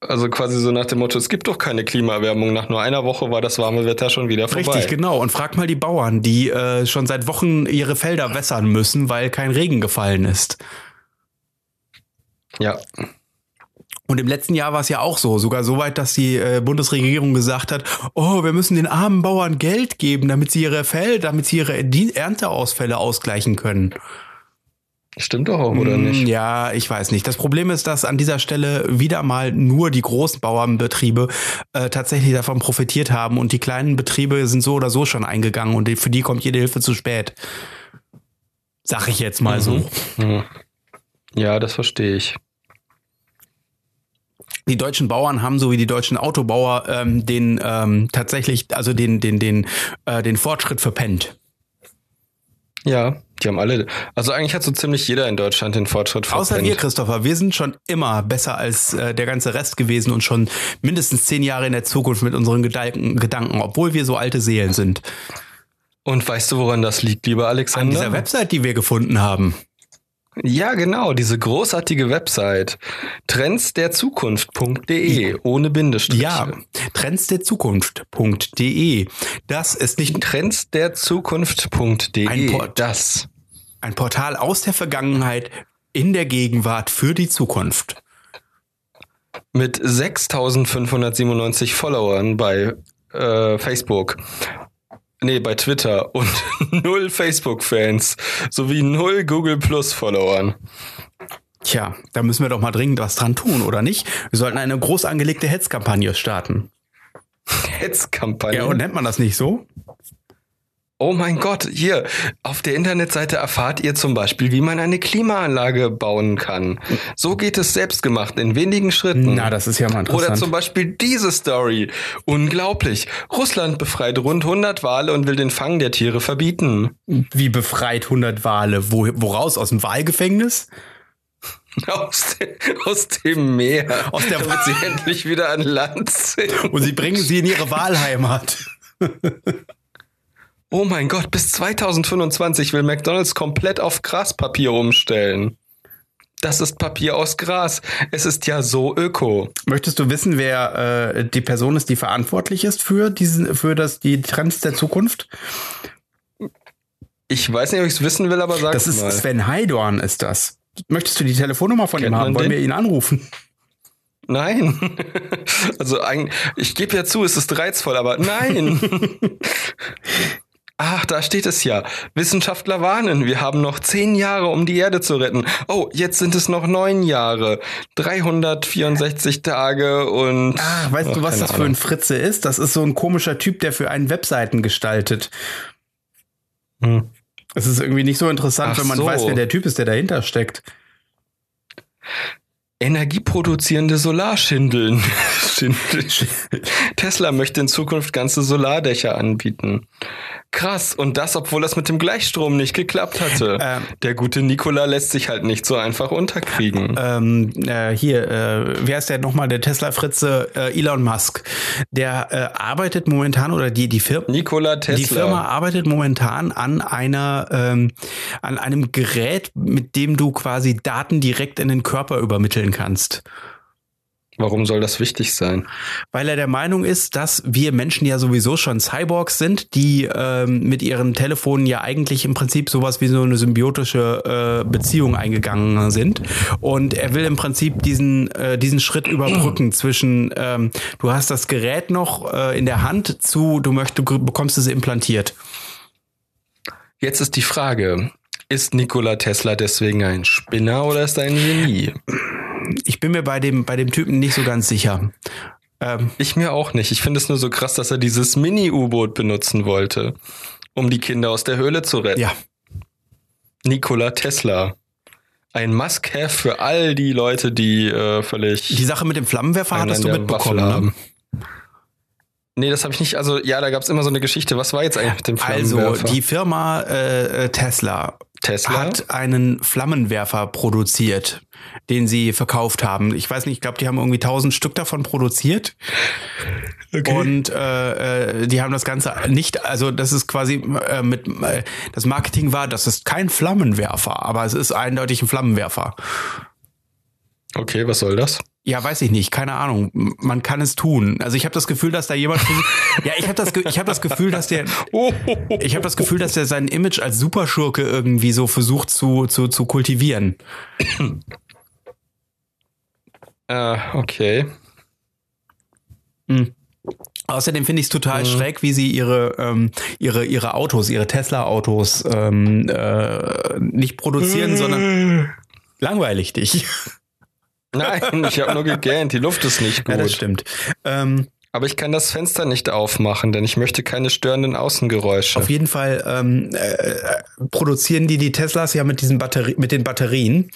also quasi so nach dem Motto, es gibt doch keine Klimaerwärmung. Nach nur einer Woche war das warme Wetter schon wieder vorbei. Richtig, genau. Und frag mal die Bauern, die schon seit Wochen ihre Felder wässern müssen, weil kein Regen gefallen ist. Ja. Und im letzten Jahr war es ja auch so, sogar so weit, dass die Bundesregierung gesagt hat, oh, wir müssen den armen Bauern Geld geben, damit sie ihre Ernteausfälle ausgleichen können. Stimmt doch auch, oder nicht? Ja, ich weiß nicht. Das Problem ist, dass an dieser Stelle wieder mal nur die großen Bauernbetriebe tatsächlich davon profitiert haben und die kleinen Betriebe sind so oder so schon eingegangen und für die kommt jede Hilfe zu spät. Sag ich jetzt mal so. Ja, das verstehe ich. Die deutschen Bauern haben, so wie die deutschen Autobauer, den Fortschritt verpennt. Ja, die haben alle. Also eigentlich hat so ziemlich jeder in Deutschland den Fortschritt verpennt. Außer wir, Christopher. Wir sind schon immer besser als der ganze Rest gewesen und schon mindestens 10 Jahre in der Zukunft mit unseren Gedanken, obwohl wir so alte Seelen sind. Und weißt du, woran das liegt, lieber Alexander? An dieser Website, die wir gefunden haben. Ja, genau, diese großartige Website trendsderzukunft.de ohne Bindestriche. Ja, trendsderzukunft.de. Das ist nicht trendsderzukunft.de. Ein Portal aus der Vergangenheit in der Gegenwart für die Zukunft. Mit 6.597 Followern bei Facebook. Nee, bei Twitter und 0 Facebook-Fans sowie 0 Google-Plus-Followern. Tja, da müssen wir doch mal dringend was dran tun, oder nicht? Wir sollten eine groß angelegte Hetzkampagne starten. Hetzkampagne? Ja, und nennt man das nicht so? Oh mein Gott, hier, auf der Internetseite erfahrt ihr zum Beispiel, wie man eine Klimaanlage bauen kann. So geht es selbstgemacht in wenigen Schritten. Na, das ist ja mal interessant. Oder zum Beispiel diese Story. Unglaublich. Russland befreit rund 100 Wale und will den Fang der Tiere verbieten. Wie befreit 100 Wale? Woraus? Aus dem Walgefängnis? Aus dem Meer. Aus der Wale. Sie endlich wieder an Land sind. Und sie bringen sie in ihre Walheimat. Oh mein Gott, bis 2025 will McDonald's komplett auf Graspapier umstellen. Das ist Papier aus Gras. Es ist ja so öko. Möchtest du wissen, wer die Person ist, die verantwortlich ist für die Trends der Zukunft? Ich weiß nicht, ob ich es wissen will, aber sag mal. Das ist mal. Sven Heidorn ist das. Möchtest du die Telefonnummer von ihm haben? Wollen wir ihn anrufen? Nein. Also ich gebe ja zu, es ist reizvoll, aber nein. Ach, da steht es ja. Wissenschaftler warnen, wir haben noch 10 Jahre, um die Erde zu retten. Oh, jetzt sind es noch 9 Jahre. 364 Tage und... Ach, weißt du, was das für ein Fritze ist? Das ist so ein komischer Typ, der für einen Webseiten gestaltet. Es ist irgendwie nicht so interessant, wenn man weiß, wer der Typ ist, der dahinter steckt. Energieproduzierende Solarschindeln. Tesla möchte in Zukunft ganze Solardächer anbieten. Krass, und das, obwohl das mit dem Gleichstrom nicht geklappt hatte. Der gute Nikola lässt sich halt nicht so einfach unterkriegen. Wer ist der nochmal, der Tesla-Fritze? Elon Musk. Der arbeitet momentan, oder die Firma... Nikola Tesla. Die Firma arbeitet momentan an einem Gerät, mit dem du quasi Daten direkt in den Körper übermitteln kannst. Warum soll das wichtig sein? Weil er der Meinung ist, dass wir Menschen ja sowieso schon Cyborgs sind, die mit ihren Telefonen ja eigentlich im Prinzip sowas wie so eine symbiotische Beziehung eingegangen sind. Und er will im Prinzip diesen Schritt überbrücken zwischen du hast das Gerät noch in der Hand zu, du bekommst es implantiert. Jetzt ist die Frage, ist Nikola Tesla deswegen ein Spinner oder ist er ein Genie? Ich bin mir bei dem Typen nicht so ganz sicher. Ich mir auch nicht. Ich finde es nur so krass, dass er dieses Mini-U-Boot benutzen wollte, um die Kinder aus der Höhle zu retten. Ja. Nikola Tesla. Ein Must-Have für all die Leute, die völlig... Die Sache mit dem Flammenwerfer hattest du mitbekommen, ne? Nee, das habe ich nicht. Also ja, da gab es immer so eine Geschichte. Was war jetzt eigentlich mit dem Flammenwerfer? Also die Firma Tesla hat einen Flammenwerfer produziert, den sie verkauft haben. Ich weiß nicht, ich glaube, die haben irgendwie 1000 Stück davon produziert. Okay. Und die haben das Ganze nicht, also das ist quasi das Marketing war, das ist kein Flammenwerfer, aber es ist eindeutig ein Flammenwerfer. Okay, was soll das? Ja, weiß ich nicht, keine Ahnung. Man kann es tun. Also ich habe das Gefühl, dass da jemand ja, ich habe das Gefühl, dass der sein Image als Superschurke irgendwie so versucht zu kultivieren. Okay. Mhm. Außerdem finde ich es total schräg, wie sie ihre Autos, ihre Tesla-Autos nicht produzieren, sondern langweilig dich. Nein, ich habe nur gegähnt, die Luft ist nicht gut. Ja, das stimmt. Aber ich kann das Fenster nicht aufmachen, denn ich möchte keine störenden Außengeräusche. Auf jeden Fall produzieren die Teslas ja mit den Batterien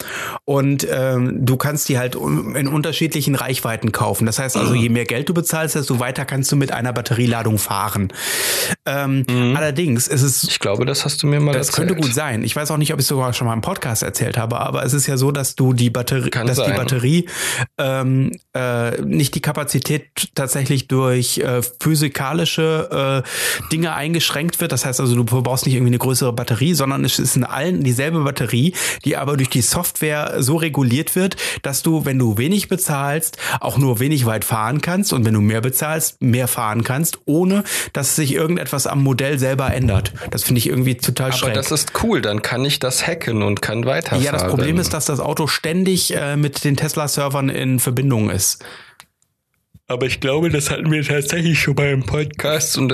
und du kannst die halt in unterschiedlichen Reichweiten kaufen. Das heißt also, je mehr Geld du bezahlst, desto weiter kannst du mit einer Batterieladung fahren. Allerdings ist es... Ich glaube, das hast du mir mal erzählt. Das könnte gut sein. Ich weiß auch nicht, ob ich es sogar schon mal im Podcast erzählt habe, aber es ist ja so, dass die Batterie nicht die Kapazität tatsächlich durch physikalische Dinge eingeschränkt wird. Das heißt also, du brauchst nicht irgendwie eine größere Batterie, sondern es ist in allen dieselbe Batterie, die aber durch die Software so reguliert wird, dass du, wenn du wenig bezahlst, auch nur wenig weit fahren kannst und wenn du mehr bezahlst, mehr fahren kannst, ohne dass sich irgendetwas am Modell selber ändert. Das finde ich irgendwie total schräg. Aber das ist cool, dann kann ich das hacken und kann weiterfahren. Ja, das Problem ist, dass das Auto ständig mit den Tesla-Servern in Verbindung ist. Aber ich glaube, das hatten wir tatsächlich schon mal im Podcast und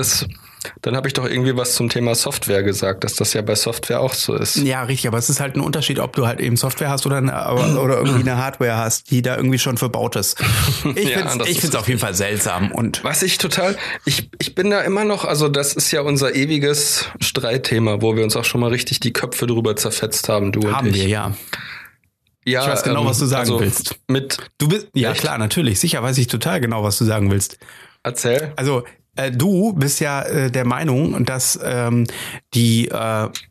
dann habe ich doch irgendwie was zum Thema Software gesagt, dass das ja bei Software auch so ist. Ja, richtig, aber es ist halt ein Unterschied, ob du halt eben Software hast oder irgendwie eine Hardware hast, die da irgendwie schon verbaut ist. Ich finde es auf jeden Fall seltsam. Und was ich total, ich bin da immer noch, also das ist ja unser ewiges Streitthema, wo wir uns auch schon mal richtig die Köpfe drüber zerfetzt haben, du und ich. Haben wir, ja. Ja, ich weiß genau, was du sagen willst. Ja, echt? Klar, natürlich. Sicher weiß ich total genau, was du sagen willst. Erzähl. Also, du bist ja der Meinung, dass nein,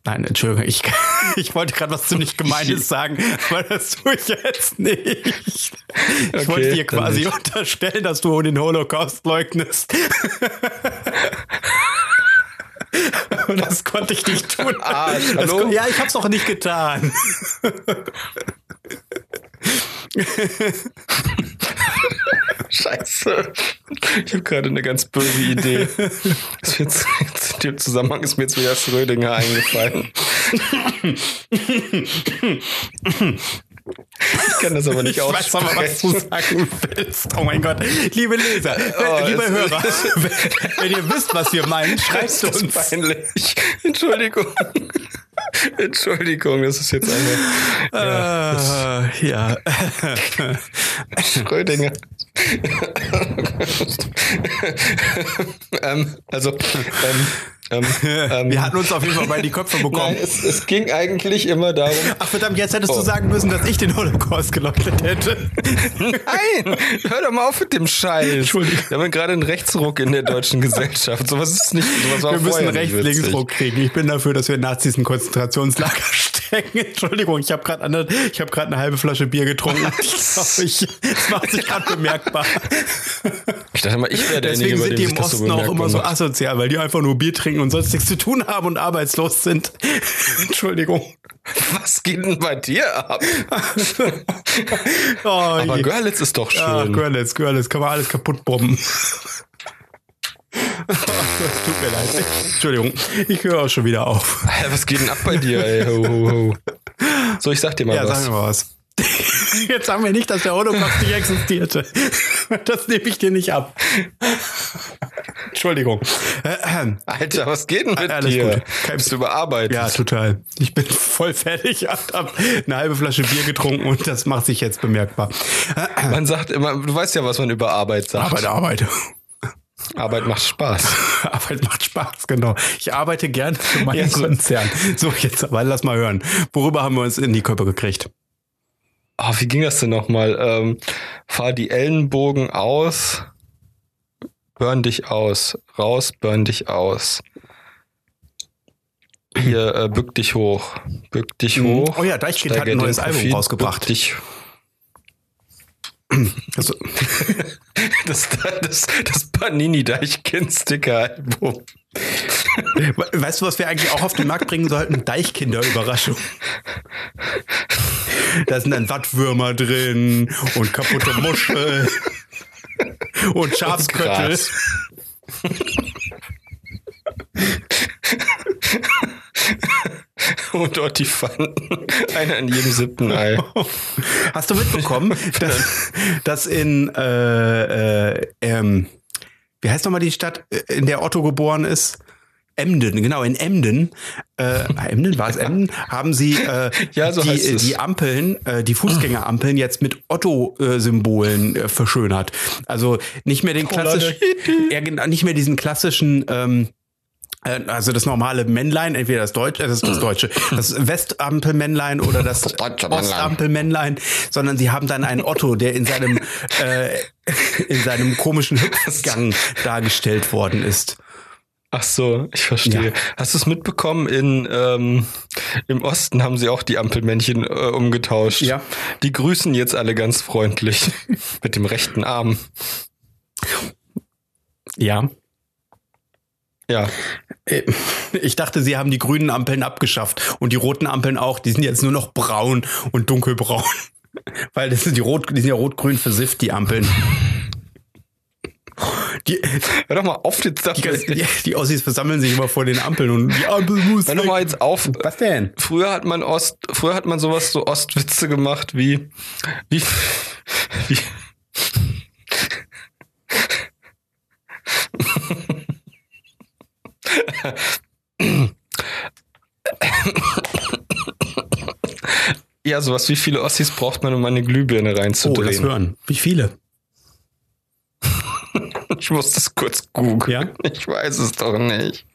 Entschuldigung, ich wollte gerade was ziemlich Gemeines sagen, aber das tue ich jetzt nicht. Ich wollte dir quasi unterstellen, dass du den Holocaust leugnest. Und das konnte ich nicht tun. Arsch, hallo? Ja, ich hab's auch nicht getan. Scheiße. Ich habe gerade eine ganz böse Idee. In dem Zusammenhang ist mir jetzt wieder Schrödinger eingefallen. Ich kann das aber nicht aussprechen. Ich weiß aber, was du sagen willst. Oh mein Gott. Liebe Leser, liebe Hörer, wenn ihr wisst, was wir meinen, schreibt uns. Peinlich. Entschuldigung, das ist jetzt eine... Ja. Schrödinger. Wir hatten uns auf jeden Fall bei die Köpfe bekommen. Nein, es ging eigentlich immer darum... Ach verdammt, jetzt hättest du sagen müssen, dass ich den Holocaust geläutet hätte. Nein, hör doch mal auf mit dem Scheiß. Entschuldigung. Wir haben gerade einen Rechtsruck in der deutschen Gesellschaft. Wir müssen einen Rechts-Links-Ruck kriegen. Ich bin dafür, dass wir Nazis in Konzentrationslager stecken. Entschuldigung, ich habe gerade eine halbe Flasche Bier getrunken. Das macht sich gerade bemerkbar. Ich dachte mal, ich wäre derjenige, über den sich das so bemerkbar macht. Deswegen sind die im Osten auch immer so asozial, weil die einfach nur Bier trinken und sonst nichts zu tun haben und arbeitslos sind. Entschuldigung. Was geht denn bei dir ab? Aber Görlitz ist doch schön. Ja, Görlitz, kann man alles kaputt bomben. Das tut mir leid. Entschuldigung, ich höre auch schon wieder auf. Was geht denn ab bei dir, ey? Ho, ho, ho. So, ich sag dir mal was. Ja, sag mir mal was. Jetzt sagen wir nicht, dass der Holocaust nicht existierte. Das nehme ich dir nicht ab. Entschuldigung. Alter, was geht denn mit dir? Bist du überarbeitet? Ja, total. Ich bin voll fertig. Ich habe eine halbe Flasche Bier getrunken und das macht sich jetzt bemerkbar. Man sagt immer, du weißt ja, was man über Arbeit sagt. Arbeit. Arbeit macht Spaß. Arbeit macht Spaß, genau. Ich arbeite gerne für meinen Konzern. So, jetzt aber lass mal hören. Worüber haben wir uns in die Köpfe gekriegt? wie ging das denn nochmal? Fahr die Ellenbogen aus, burn dich aus, raus, burn dich aus. Hier, bück dich hoch, bück dich hoch. Oh ja, Deichkind hat ein neues Album rausgebracht. Bück dich. Also. Das Panini-Deichkind-Sticker-Album. Weißt du, was wir eigentlich auch auf den Markt bringen sollten? Deichkinder-Überraschung. Da sind dann Wattwürmer drin und kaputte Muscheln und Schafsköttel. Und Ortifanten. Einer in jedem 7. Ei. Hast du mitbekommen, dass in wie heißt nochmal die Stadt, in der Otto geboren ist? Emden, genau, in Emden. Emden, war es Emden? Haben sie ja, so die Ampeln, die Fußgängerampeln jetzt mit Otto-Symbolen verschönert. Also nicht mehr diesen klassischen also das normale Männlein, entweder das Westampelmännlein oder das Ostampelmännlein, sondern sie haben dann einen Otto, der in seinem komischen Hüpfgang dargestellt worden ist. Ach so, ich verstehe. Ja. Hast du es mitbekommen? Im Osten haben sie auch die Ampelmännchen umgetauscht. Ja. Die grüßen jetzt alle ganz freundlich mit dem rechten Arm. Ja. Ja. Ich dachte, sie haben die grünen Ampeln abgeschafft und die roten Ampeln auch. Die sind jetzt nur noch braun und dunkelbraun. Weil das sind die sind ja rot-grün versifft, die Ampeln. Hör doch mal auf jetzt. Die Ossis versammeln sich immer vor den Ampeln und die Ampel muss weg. Hör doch mal jetzt auf. Was denn? Früher hat man sowas, so Ostwitze gemacht wie ja, sowas wie viele Ossis braucht man, um eine Glühbirne reinzudrehen. Oh, das hören. Wie viele? Ich muss das kurz googeln. Ja? Ich weiß es doch nicht.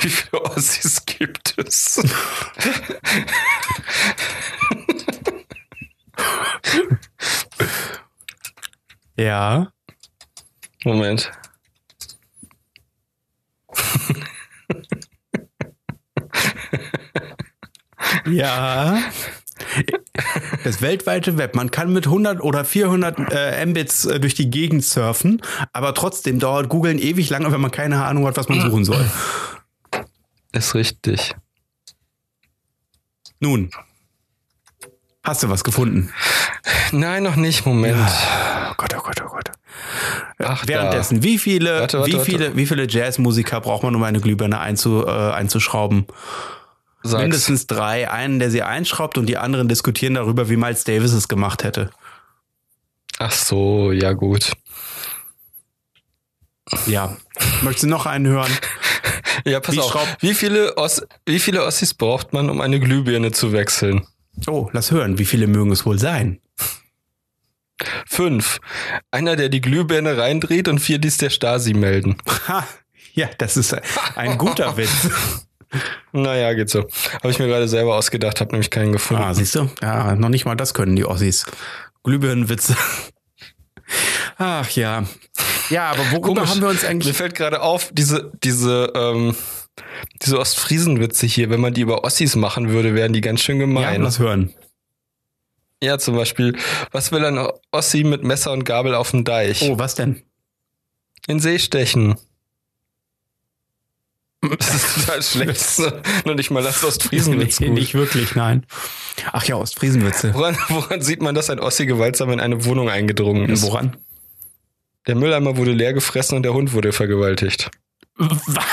Wie viele Ossis gibt es? Ja. Moment. Ja, das weltweite Web. Man kann mit 100 oder 400 Mbits durch die Gegend surfen, aber trotzdem dauert Googlen ewig lange, wenn man keine Ahnung hat, was man suchen soll. Ist richtig. Nun, hast du was gefunden? Nein, noch nicht. Moment. Ja. Oh Gott, oh Gott, oh Gott. Ach, währenddessen, da. Wie viele Jazzmusiker braucht man, um eine Glühbirne einzuschrauben? 6. Mindestens 3. Einen, der sie einschraubt, und die anderen diskutieren darüber, wie Miles Davis es gemacht hätte. Ach so, ja gut. Ja. Möchtest du noch einen hören? Ja, pass auf. Wie viele Ossis braucht man, um eine Glühbirne zu wechseln? Oh, lass hören. Wie viele mögen es wohl sein? 5. Einer, der die Glühbirne reindreht, und 4, die es der Stasi melden. Ha, ja, das ist ein guter Witz. Naja, geht so. Habe ich mir gerade selber ausgedacht, habe nämlich keinen gefunden. Ah, siehst du? Ja, noch nicht mal das können die Ossis. Glühbirnenwitze. Ach ja. Ja, aber worüber haben wir uns eigentlich... Mir fällt gerade auf, diese Ostfriesenwitze hier, wenn man die über Ossis machen würde, wären die ganz schön gemein. Ja, lass hören. Ja, zum Beispiel, was will ein Ossi mit Messer und Gabel auf dem Deich? Oh, was denn? In See stechen. Das ist total schlecht. Nur nicht mal das Ostfriesenwitz. Nee, nicht wirklich, nein. Ach ja, Ostfriesenwitze. Woran sieht man, dass ein Ossi gewaltsam in eine Wohnung eingedrungen ist? Woran? Der Mülleimer wurde leer gefressen und der Hund wurde vergewaltigt. Was?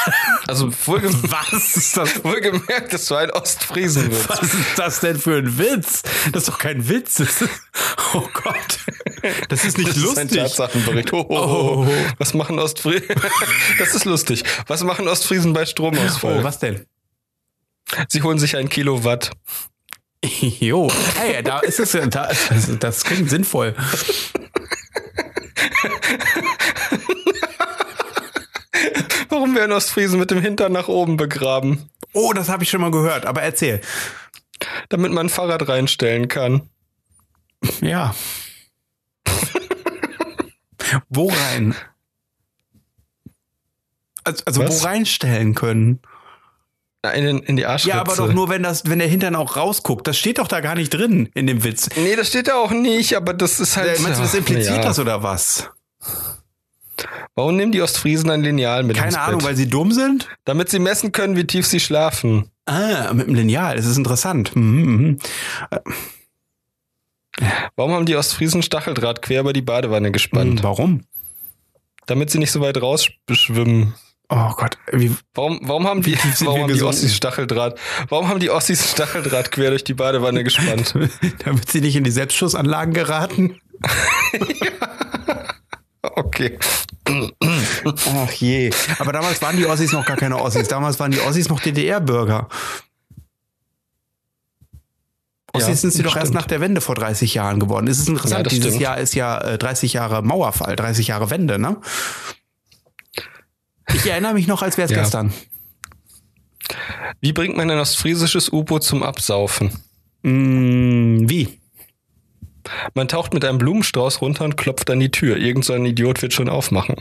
Also was ist das? Wohlgemerkt, das war ein Ostfriesenwitz. Was ist das denn für ein Witz? Das ist doch kein Witz. Oh Gott. Das ist nicht lustig. Das ist ein Tatsachenbericht. Oh, oh, oh. Was machen Ostfriesen? Das ist lustig. Was machen Ostfriesen bei Stromausfall? Oh, was denn? Sie holen sich 1 Kilowatt. Jo. Hey, da ist es. Das klingt sinnvoll. Warum werden Ostfriesen mit dem Hintern nach oben begraben? Oh, das habe ich schon mal gehört, aber erzähl. damit man ein Fahrrad reinstellen kann. Ja. Wo rein? Also was? Wo reinstellen können? In die Arschritze. Ja, aber doch nur, wenn der Hintern auch rausguckt. Das steht doch da gar nicht drin in dem Witz. Nee, das steht da auch nicht, aber das ist halt... Meinst du, das impliziert das oder was? Warum nehmen die Ostfriesen ein Lineal mit? Keine Ahnung, weil sie dumm sind? Damit sie messen können, wie tief sie schlafen. Ah, mit dem Lineal, das ist interessant. Mhm, warum haben die Ostfriesen Stacheldraht quer über die Badewanne gespannt? Warum? Damit sie nicht so weit rausschwimmen. Oh Gott. Warum haben die Ossis Stacheldraht quer durch die Badewanne gespannt? Damit sie nicht in die Selbstschussanlagen geraten? Ja. Okay. Ach je. Aber damals waren die Ossis noch gar keine Ossis. Damals waren die Ossis noch DDR-Bürger. Ossis sind sie doch erst nach der Wende vor 30 Jahren geworden. Es ist interessant, ja, dieses Jahr ist ja 30 Jahre Mauerfall, 30 Jahre Wende, ne? Ich erinnere mich noch, als wäre es gestern. Wie bringt man ein ostfriesisches U-Boot zum Absaufen? Wie? Man taucht mit einem Blumenstrauß runter und klopft an die Tür. Irgend so ein Idiot wird schon aufmachen.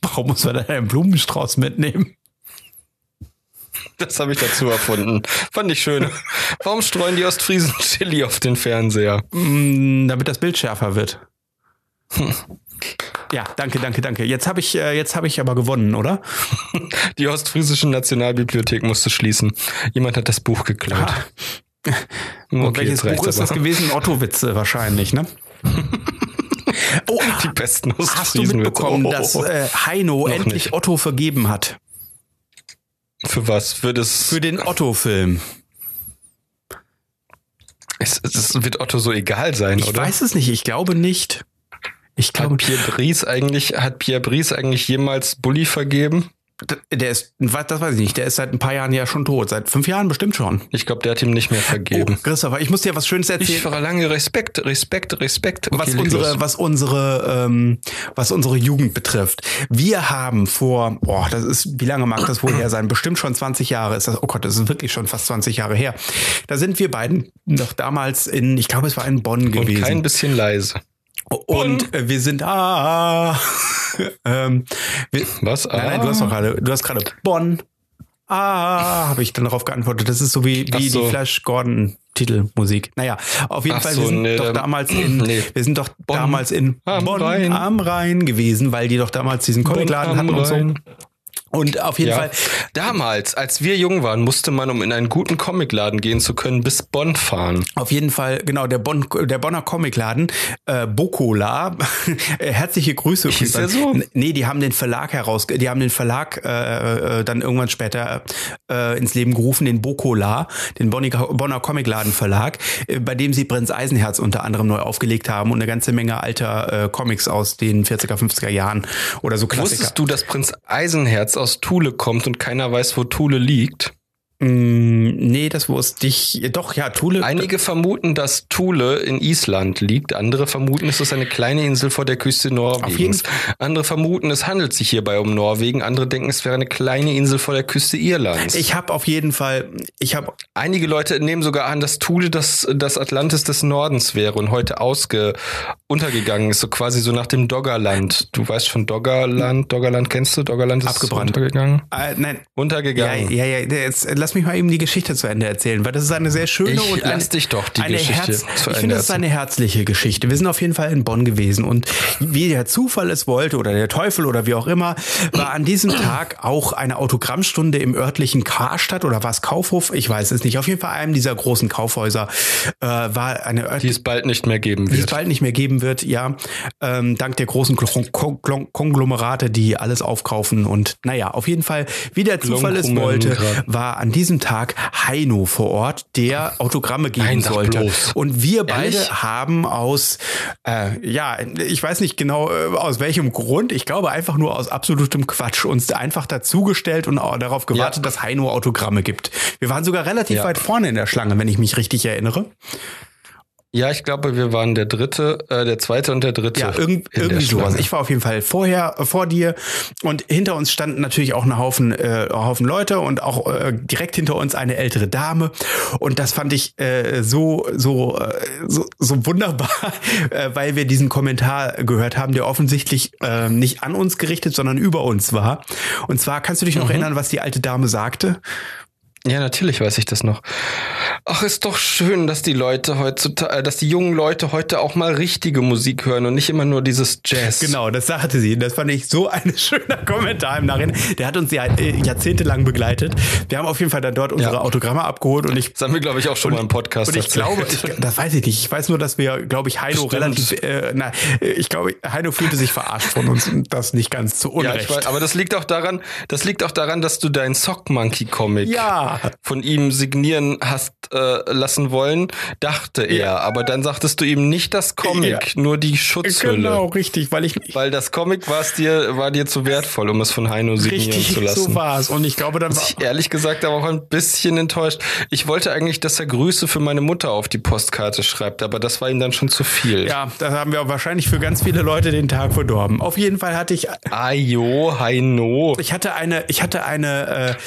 Warum muss man denn einen Blumenstrauß mitnehmen? Das habe ich dazu erfunden. Fand ich schön. Warum streuen die Ostfriesen Chili auf den Fernseher? Damit das Bild schärfer wird. Ja, danke. Jetzt hab ich aber gewonnen, oder? Die ostfriesische Nationalbibliothek musste schließen. Jemand hat das Buch geklaut. Ah. Und okay, welches Buch ist das gewesen? Otto-Witze wahrscheinlich, ne? Oh, die besten Ostfriesen. Hast du mitbekommen, dass Heino endlich nicht Otto vergeben hat? Für was? Für den Otto-Film. Es wird Otto so egal sein, oder? Ich weiß es nicht, ich glaube nicht. Ich glaube, hat Pierre Brice eigentlich jemals Bulli vergeben? Das weiß ich nicht. Der ist seit ein paar Jahren ja schon tot. Seit 5 Jahren bestimmt schon. Ich glaube, der hat ihm nicht mehr vergeben. Oh, Christopher, ich muss dir was Schönes erzählen. Ich verlange Respekt. Okay, was unsere Jugend betrifft. Wir haben vor, wie lange mag das wohl her sein? Bestimmt schon 20 Jahre ist das. Oh Gott, das ist wirklich schon fast 20 Jahre her. Da sind wir beiden noch damals ich glaube, es war in Bonn gewesen. Und kein bisschen leise. Und wir sind was? Ah. Nein, du hast gerade Bonn. Ah, habe ich dann darauf geantwortet. Das ist so wie die Flash Gordon Titelmusik. Naja, auf jeden Fall, wir sind doch damals in Bonn am Rhein gewesen, weil die doch damals diesen Comicladen hatten und so. Und auf jeden Fall. Damals, als wir jung waren, musste man, um in einen guten Comicladen gehen zu können, bis Bonn fahren. Auf jeden Fall, genau, der Bonner Comicladen, Bokola. Herzliche Grüße. Ist der so? Nee, die haben den Verlag dann irgendwann später ins Leben gerufen, den Bokola, den Bonner Comicladen Verlag, bei dem sie Prinz Eisenherz unter anderem neu aufgelegt haben und eine ganze Menge alter Comics aus den 40er, 50er Jahren oder so Klassiker. Wusstest du, dass Prinz Eisenherz aus Thule kommt und keiner weiß, wo Thule liegt? Nee, das wusste ich. Doch, ja, Thule. Einige vermuten, dass Thule in Island liegt. Andere vermuten, es ist eine kleine Insel vor der Küste Norwegens. Andere vermuten, es handelt sich hierbei um Norwegen. Andere denken, es wäre eine kleine Insel vor der Küste Irlands. Einige Leute nehmen sogar an, dass Thule das Atlantis des Nordens wäre und heute untergegangen ist. So quasi so nach dem Doggerland. Du weißt schon, Doggerland kennst du? Doggerland ist abgebrannt. Untergegangen? Nein. Untergegangen. Ja, jetzt lass mich mal eben die Geschichte zu Ende erzählen, weil das ist eine sehr schöne das ist eine herzliche Geschichte. Wir sind auf jeden Fall in Bonn gewesen und wie der Zufall es wollte oder der Teufel oder wie auch immer, war an diesem Tag auch eine Autogrammstunde im örtlichen Karstadt oder war es Kaufhof? Ich weiß es nicht. Auf jeden Fall einem dieser großen Kaufhäuser war eine örtliche... Die es bald nicht mehr geben wird, ja. Dank der großen Konglomerate, die alles aufkaufen und naja, auf jeden Fall, wie der Zufall es wollte, war an diesem Tag Heino vor Ort, der Autogramme geben sollte. Und wir beide haben aus, ich weiß nicht genau aus welchem Grund, ich glaube einfach nur aus absolutem Quatsch, uns einfach dazugestellt und darauf gewartet, dass Heino Autogramme gibt. Wir waren sogar relativ weit vorne in der Schlange, wenn ich mich richtig erinnere. Ja, ich glaube, wir waren der zweite und der dritte. Ja, irgendwie sowas. Ich war auf jeden Fall vor dir, und hinter uns standen natürlich auch ein Haufen Leute und auch direkt hinter uns eine ältere Dame, und das fand ich so wunderbar, weil wir diesen Kommentar gehört haben, der offensichtlich nicht an uns gerichtet, sondern über uns war. Und zwar, kannst du dich noch erinnern, was die alte Dame sagte? Ja, natürlich weiß ich das noch. Ach, ist doch schön, dass die jungen Leute heute auch mal richtige Musik hören und nicht immer nur dieses Jazz. Genau, das sagte sie. Das fand ich so ein schöner Kommentar im Nachhinein. Der hat uns ja jahrzehntelang begleitet. Wir haben auf jeden Fall dann dort unsere Autogramme abgeholt, und ich. Das haben wir, glaube ich, auch schon mal im Podcast. Und ich glaube, das weiß ich nicht. Ich weiß nur, dass wir, glaube ich, Heino Heino fühlte sich verarscht von uns, und das nicht ganz zu Unrecht. Ja, ich weiß, aber das liegt auch daran, dass du deinen Sock-Monkey-Comic von ihm signieren hast lassen wollen, dachte er. Aber dann sagtest du ihm nicht das Comic, nur die Schutzhülle. Genau, richtig. Weil das Comic war dir zu wertvoll, um es von Heino signieren zu lassen. Richtig, so war es. Und ich glaube, dann war ich ehrlich gesagt aber auch ein bisschen enttäuscht. Ich wollte eigentlich, dass er Grüße für meine Mutter auf die Postkarte schreibt, aber das war ihm dann schon zu viel. Ja, das haben wir auch wahrscheinlich für ganz viele Leute den Tag verdorben. Auf jeden Fall hatte ich... Ajo, Heino. Ich hatte eine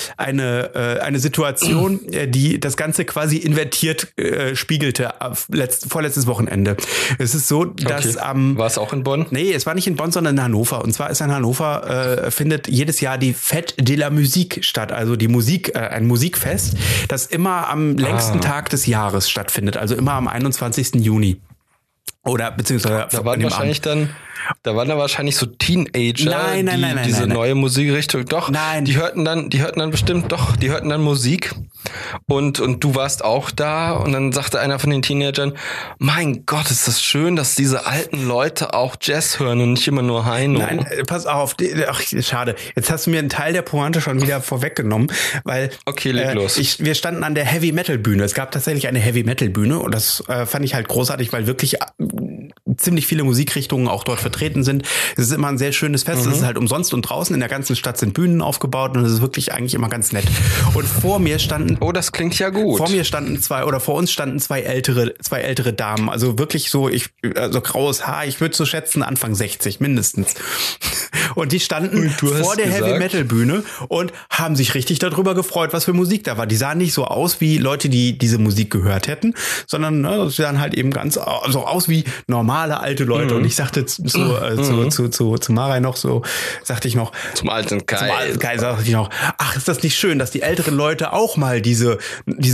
Situation, die das Ganze quasi invertiert spiegelte vorletztes Wochenende. Es ist so, dass war es auch in Bonn? Nee, es war nicht in Bonn, sondern in Hannover. Und zwar ist in Hannover findet jedes Jahr die Fête de la Musique statt, also die Musik, ein Musikfest, das immer am längsten Tag des Jahres stattfindet, also immer am 21. Juni. Oder beziehungsweise da waren wahrscheinlich so Teenager, die neue Musikrichtung. Doch, die hörten dann Musik. Und du warst auch da, und dann sagte einer von den Teenagern: Mein Gott, ist das schön, dass diese alten Leute auch Jazz hören und nicht immer nur Heino. Nein, pass auf, ach, schade. Jetzt hast du mir einen Teil der Pointe schon wieder vorweggenommen, weil leg los. Wir standen an der Heavy-Metal-Bühne. Es gab tatsächlich eine Heavy-Metal-Bühne, und das fand ich halt großartig, weil wirklich ziemlich viele Musikrichtungen auch dort vertreten sind. Es ist immer ein sehr schönes Fest, es ist halt umsonst, und draußen in der ganzen Stadt sind Bühnen aufgebaut, und es ist wirklich eigentlich immer ganz nett. Und vor uns standen zwei ältere Damen, also wirklich so, graues Haar, ich würde so schätzen Anfang 60 mindestens. Und die standen vor der Heavy-Metal-Bühne und haben sich richtig darüber gefreut, was für Musik da war. Die sahen nicht so aus wie Leute, die diese Musik gehört hätten, sondern sie sahen halt eben ganz so aus wie normale alte Leute. Und ich sagte zu Marei noch so, sagte ich noch, ach, ist das nicht schön, dass die älteren Leute auch mal diese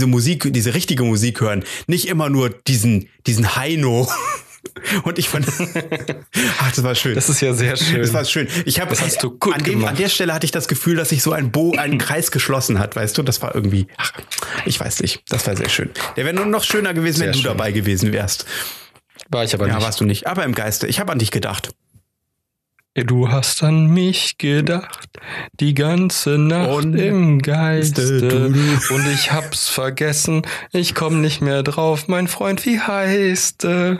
Musik, diese richtige Musik hören, nicht immer nur diesen Heino. Und ich fand, das war schön. Das ist ja sehr schön. Das war schön. Das hast du gut gemacht. An der Stelle hatte ich das Gefühl, dass sich so ein Kreis geschlossen hat, weißt du? Das war irgendwie, ich weiß nicht. Das war sehr schön. Der wäre nur noch schöner gewesen, wenn du dabei gewesen wärst. War ich aber nicht. Ja, warst du nicht. Aber im Geiste. Ich habe an dich gedacht. Du hast an mich gedacht, die ganze Nacht und im Geiste. Und ich hab's vergessen, ich komm nicht mehr drauf, mein Freund, wie heißt du?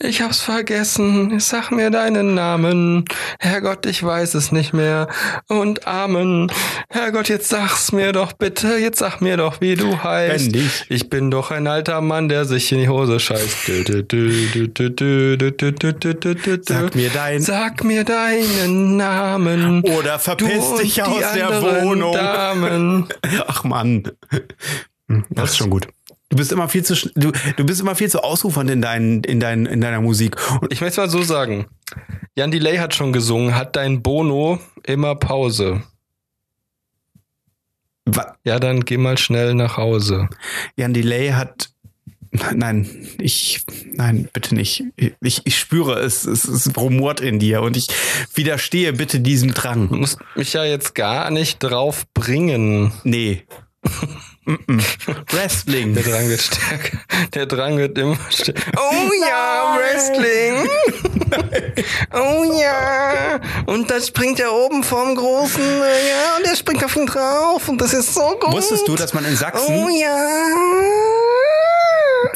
Ich hab's vergessen, sag mir deinen Namen. Herrgott, ich weiß es nicht mehr. Und Amen. Herrgott, jetzt sag's mir doch bitte. Jetzt sag mir doch, wie du heißt. Ich bin doch ein alter Mann, der sich in die Hose scheißt. Sag mir deinen Namen. Oder verpiss dich aus der Wohnung. Damen. Ach Mann. Das ist schon gut. Du bist immer viel zu ausufernd in deiner Musik. Und ich möchte es mal so sagen. Jan Delay hat schon gesungen, hat dein Bono immer Pause. Ja, dann geh mal schnell nach Hause. Jan Delay hat... Nein, bitte nicht. Ich spüre es, es rumort in dir, und ich widerstehe bitte diesem Drang. Du musst mich ja jetzt gar nicht drauf bringen. Nee. Wrestling. Der Drang wird stärker. Der Drang wird immer stärker. Oh ja, Wrestling. Oh ja. Und dann springt er oben vorm Großen. Ja, und er springt auf ihn drauf. Und das ist so gut. Wusstest du, dass man in Sachsen... Oh ja.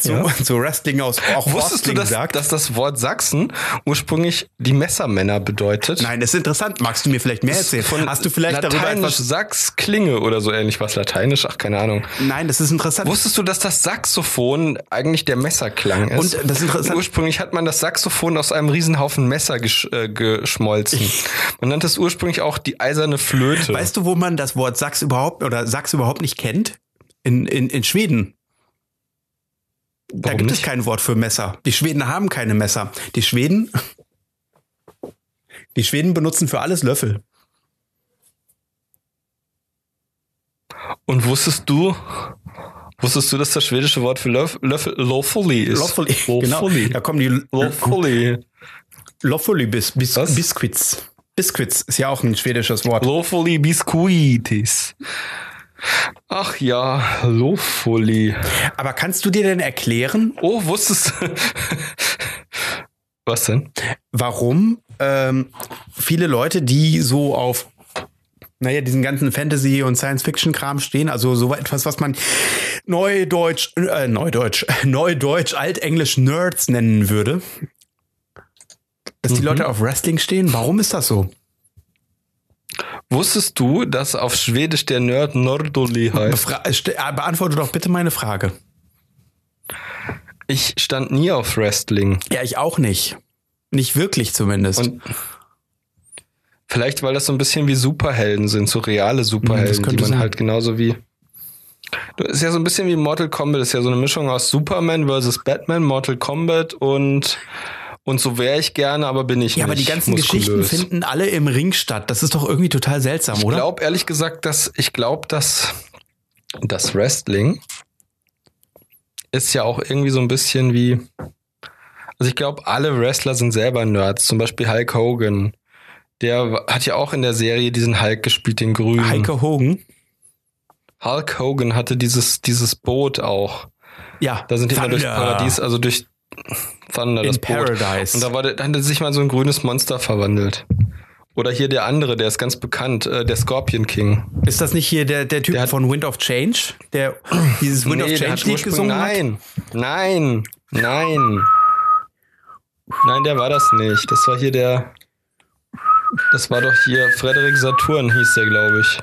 zu Wrestling aus. Auch wusstest Wrestling du, dass das Wort Sachsen ursprünglich die Messermänner bedeutet? Nein, das ist interessant. Magst du mir vielleicht mehr erzählen? Hast du vielleicht Lateinisch darüber etwas? Sachsklinge oder so ähnlich was? Lateinisch? Ach, keine Ahnung. Nein, das ist interessant. Wusstest du, dass das Saxophon eigentlich der Messerklang ist? Und das ist interessant. Ursprünglich hat man das Saxophon aus einem Riesenhaufen Messer geschmolzen. Man nannte es ursprünglich auch die eiserne Flöte. Weißt du, wo man das Wort Sachs überhaupt oder Sachs überhaupt nicht kennt? In Schweden. Da Warum gibt nicht? Es kein Wort für Messer. Die Schweden haben keine Messer. Die Schweden benutzen für alles Löffel. Und wusstest du, dass das schwedische Wort für Löffel Löffeli ist? Löffeli, genau. Da kommen die Löffeli Biscuits. Biscuits ist ja auch ein schwedisches Wort. Löffeli Biscuitis. Ach ja, Löffeli. Aber kannst du dir denn erklären? Oh, wusstest du? Was denn? Warum viele Leute, die so auf diesen ganzen Fantasy- und Science-Fiction-Kram stehen, also so etwas, was man Neudeutsch, Altenglisch Nerds nennen würde, dass die Leute auf Wrestling stehen, warum ist das so? Wusstest du, dass auf Schwedisch der Nerd Nordoli heißt? Beantworte doch bitte meine Frage. Ich stand nie auf Wrestling. Ja, ich auch nicht. Nicht wirklich zumindest. Und vielleicht, weil das so ein bisschen wie Superhelden sind, so reale Superhelden, die man halt genauso wie... Das ist ja so ein bisschen wie Mortal Kombat, das ist ja so eine Mischung aus Superman versus Batman, Mortal Kombat und so wäre ich gerne, aber bin ich nicht. Ja, aber die ganzen Geschichten finden alle im Ring statt. Das ist doch irgendwie total seltsam, oder? Ich glaube, ehrlich gesagt, dass das Wrestling ist ja auch irgendwie so ein bisschen wie... Also ich glaube, alle Wrestler sind selber Nerds. Zum Beispiel Hulk Hogan. Der hat ja auch in der Serie diesen Hulk gespielt, den Grünen. Hulk Hogan? Hulk Hogan hatte dieses Boot auch. Ja, da sind die immer durch Paradies, also durch... Thunder, das Paradise. Und da hat sich mal so ein grünes Monster verwandelt. Oder hier der andere, der ist ganz bekannt, der Scorpion King. Ist das nicht hier der Typ von Wind of Change? Der dieses Wind of Change Lied gesungen hat? Nein. Nein, der war das nicht. Das war hier das war doch hier Frederik Saturn hieß der, glaube ich.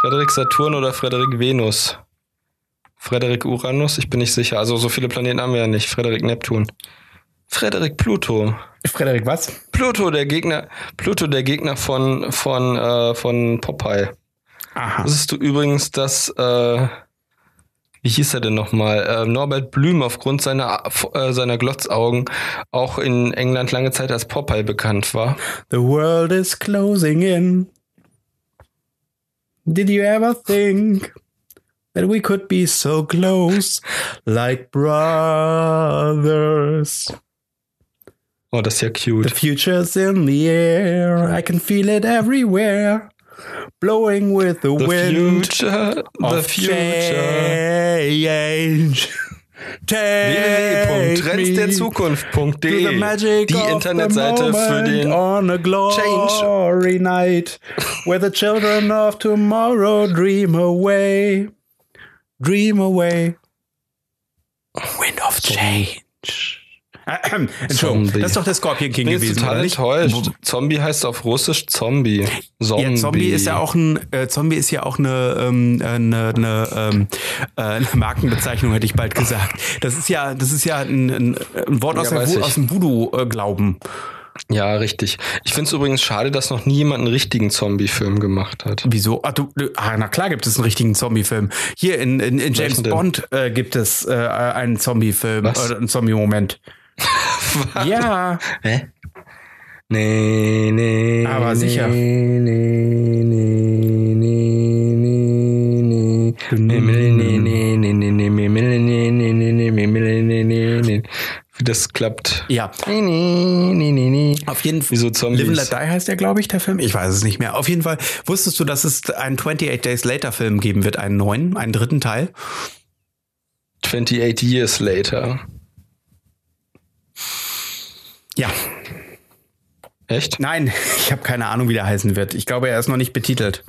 Frederik Saturn oder Frederik Venus. Frederik Uranus, ich bin nicht sicher. Also so viele Planeten haben wir ja nicht. Frederik Neptun. Frederik Pluto. Frederik was? Pluto, der Gegner von Popeye. Aha. Wusstest du übrigens, dass, wie hieß er denn nochmal? Norbert Blüm aufgrund seiner Glotzaugen auch in England lange Zeit als Popeye bekannt war. The world is closing in. Did you ever think... that we could be so close, like brothers. Oh, das ist ja cute. The future's in the air, I can feel it everywhere, blowing with the wind of change. www.trendsderzukunft.de Die Internetseite für den Change Night, where the children of tomorrow dream away. Wind of Change. Entschuldigung, Zombie. Das ist doch der Scorpion King gewesen, oder nicht? Zombie heißt auf Russisch Zombie. Ja, Zombie ist ja auch eine Markenbezeichnung, hätte ich bald gesagt. Das ist ja ein Wort aus dem Voodoo-Glauben. Ja, richtig. Ich finde es übrigens schade, dass noch nie jemand einen richtigen Zombie-Film gemacht hat. Wieso? Na klar gibt es einen richtigen Zombie-Film. Hier in James Bond gibt es einen Zombie-Film. Einen Zombie-Moment. Ja. Hä? Nee. Aber sicher. Nee. Wie das klappt. Ja. Nee. Auf jeden Fall. Wieso Zombies? Live and Let Die heißt ja, glaube ich, der Film. Ich weiß es nicht mehr. Auf jeden Fall wusstest du, dass es einen 28 Days Later Film geben wird, einen neuen, einen dritten Teil. 28 Years Later. Ja. Echt? Nein, ich habe keine Ahnung, wie der heißen wird. Ich glaube, er ist noch nicht betitelt.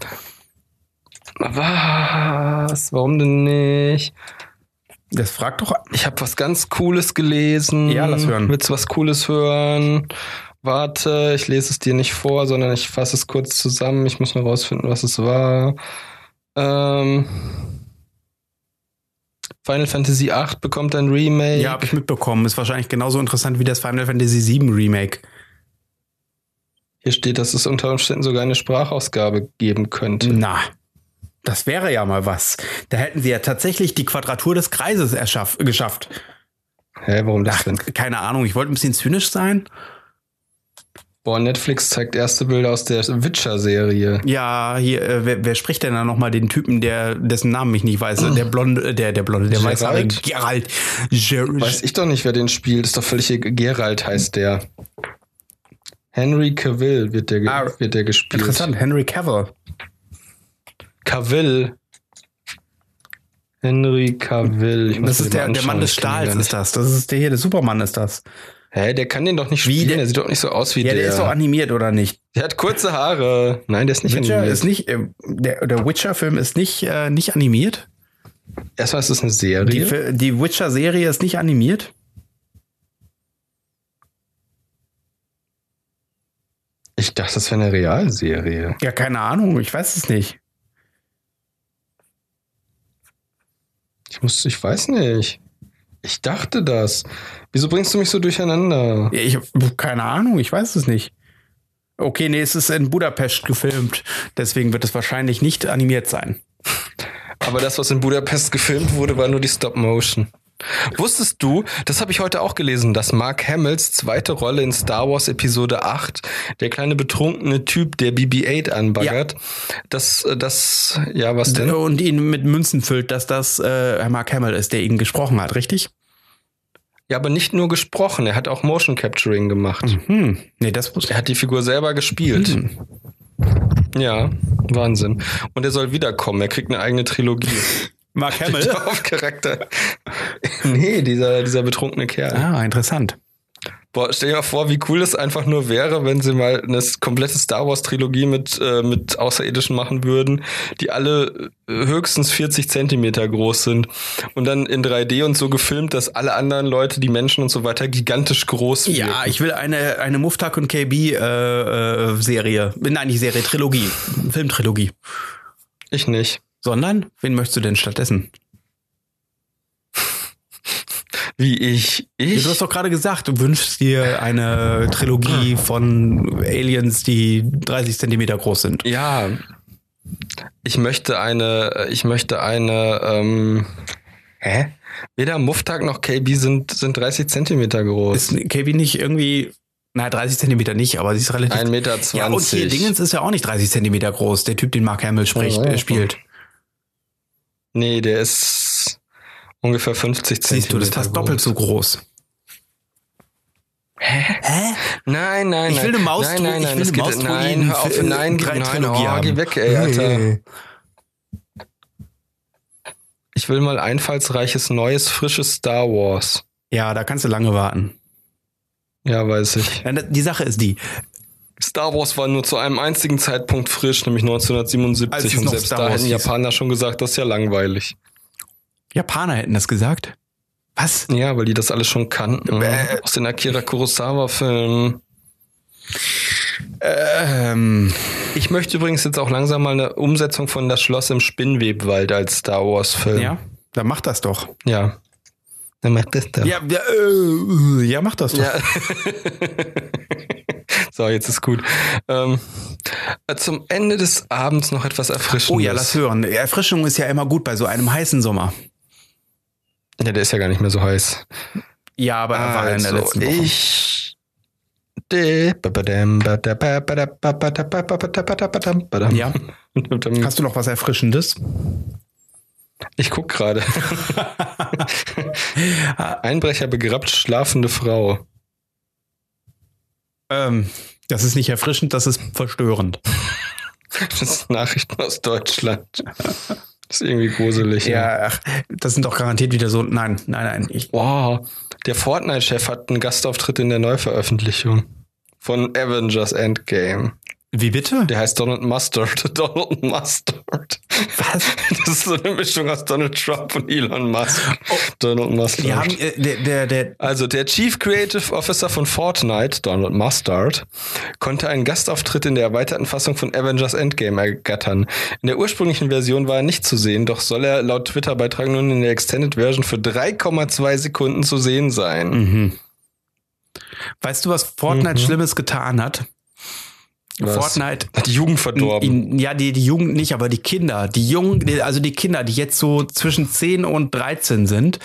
Was? Warum denn nicht? Das fragt doch. Ich habe was ganz Cooles gelesen. Ja, lass hören. Willst du was Cooles hören? Warte, ich lese es dir nicht vor, sondern ich fasse es kurz zusammen. Ich muss nur rausfinden, was es war. Final Fantasy VIII bekommt ein Remake. Ja, habe ich mitbekommen. Ist wahrscheinlich genauso interessant wie das Final Fantasy VII Remake. Hier steht, dass es unter Umständen sogar eine Sprachausgabe geben könnte. Na, das wäre ja mal was. Da hätten sie ja tatsächlich die Quadratur des Kreises geschafft. Hä, warum das denn? Keine Ahnung, ich wollte ein bisschen zynisch sein. Boah, Netflix zeigt erste Bilder aus der Witcher-Serie. Ja, hier, wer spricht denn da nochmal den Typen, dessen Namen ich nicht weiß? Der weißhaarige Geralt. Weiß ich doch nicht, wer den spielt. Ist doch völlig Geralt heißt der. Henry Cavill wird der gespielt. Interessant, Henry Cavill. Henry Cavill. Das ist der Mann des Stahls, ist das. Das ist der hier, der Superman ist das. Hä, der kann den doch nicht spielen, der sieht doch nicht so aus wie der. Ja, der ist doch animiert, oder nicht? Der hat kurze Haare. Nein, der ist nicht Witcher animiert. Der Witcher-Film ist nicht animiert? Erstmal ist es eine Serie. Die Witcher-Serie ist nicht animiert? Ich dachte, das wäre eine Realserie. Ja, keine Ahnung, ich weiß es nicht. Ich weiß nicht. Ich dachte das. Wieso bringst du mich so durcheinander? Ja, ich habe keine Ahnung, ich weiß es nicht. Okay, nee, es ist in Budapest gefilmt. Deswegen wird es wahrscheinlich nicht animiert sein. Aber das, was in Budapest gefilmt wurde, war nur die Stop-Motion. Wusstest du, das habe ich heute auch gelesen, dass Mark Hamills zweite Rolle in Star Wars Episode 8, der kleine betrunkene Typ, der BB-8 anbaggert, was denn? Und ihn mit Münzen füllt, dass das Mark Hamill ist, der ihn gesprochen hat, richtig? Ja, aber nicht nur gesprochen, er hat auch Motion Capturing gemacht. Mhm. Nee, das wusste ich. Er hat die Figur selber gespielt. Mhm. Ja, Wahnsinn. Und er soll wiederkommen, er kriegt eine eigene Trilogie. Mark Hamill? Der Hauptcharakter. Nee, dieser betrunkene Kerl. Ah, interessant. Boah, stell dir mal vor, wie cool das einfach nur wäre, wenn sie mal eine komplette Star Wars Trilogie mit Außerirdischen machen würden, die alle höchstens 40 Zentimeter groß sind und dann in 3D und so gefilmt, dass alle anderen Leute, die Menschen und so weiter, gigantisch groß wirken. Ja, ich will eine Muftak und KB Serie. Nein, nicht Serie, Trilogie. Filmtrilogie. Ich nicht. Sondern, wen möchtest du denn stattdessen? Wie ich? Du hast doch gerade gesagt, du wünschst dir eine Trilogie von Aliens, die 30 Zentimeter groß sind. Ja, ich möchte eine, hä? Weder Muftak noch KB sind 30 Zentimeter groß. Ist KB nicht irgendwie... Na, 30 Zentimeter nicht, aber sie ist relativ... 1,20 Meter. Ja, und hier Dingens ist ja auch nicht 30 Zentimeter groß, der Typ, den Mark Hamill spielt. Nee, der ist ungefähr 50 Zentimeter. Siehst du, das ist fast doppelt so groß. Hä? Nein. Ich will eine Maus. Nein, hör auf. Nein, geh weg, ey, Alter. Nee. Ich will mal einfallsreiches, neues, frisches Star Wars. Ja, da kannst du lange warten. Ja, weiß ich. Die Sache ist die... Star Wars war nur zu einem einzigen Zeitpunkt frisch, nämlich 1977. Und selbst da hätten Japaner schon gesagt, das ist ja langweilig. Japaner hätten das gesagt? Was? Ja, weil die das alles schon kannten. Aus den Akira Kurosawa-Filmen. Ich möchte übrigens jetzt auch langsam mal eine Umsetzung von Das Schloss im Spinnwebwald als Star Wars-Film. Ja, dann macht das doch. Ja. Dann macht das doch. Ja, macht das doch. Ja. So, jetzt ist gut. Zum Ende des Abends noch etwas Erfrischendes. Oh ja, lass hören. Erfrischung ist ja immer gut bei so einem heißen Sommer. Ja, der ist ja gar nicht mehr so heiß. Ja, aber er war in der letzten Woche. Ja. Hast du noch was Erfrischendes? Ich guck gerade. Einbrecher begrabt schlafende Frau. Das ist nicht erfrischend, das ist verstörend. Das ist Nachrichten aus Deutschland. Das ist irgendwie gruselig. Ja, ach, das sind doch garantiert wieder so... Nein. Wow, der Fortnite-Chef hat einen Gastauftritt in der Neuveröffentlichung von Avengers Endgame. Wie bitte? Der heißt Donald Mustard. Was? Das ist so eine Mischung aus Donald Trump und Elon Musk. Oh. Donald Mustard. Die haben, also der Chief Creative Officer von Fortnite, Donald Mustard, konnte einen Gastauftritt in der erweiterten Fassung von Avengers Endgame ergattern. In der ursprünglichen Version war er nicht zu sehen, doch soll er laut Twitter-Beitrag nun in der Extended Version für 3,2 Sekunden zu sehen sein. Mhm. Weißt du, was Fortnite Schlimmes getan hat? Was? Fortnite hat die Jugend verdorben. Ja, die Jugend nicht, aber die Kinder, die jetzt so zwischen 10 und 13 sind,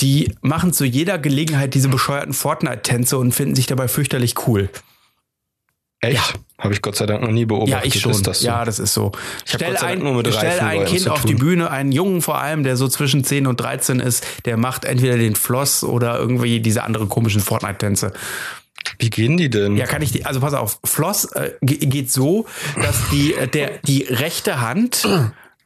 die machen zu jeder Gelegenheit diese bescheuerten Fortnite-Tänze und finden sich dabei fürchterlich cool. Echt? Ja. Habe ich Gott sei Dank noch nie beobachtet. Ja, ich schon. Ist das so? Ja, das ist so. Stell ein Kind auf die Bühne, einen Jungen vor allem, der so zwischen 10 und 13 ist, der macht entweder den Floss oder irgendwie diese anderen komischen Fortnite-Tänze. Wie gehen die denn? Ja, also pass auf, Floss geht so, dass die rechte Hand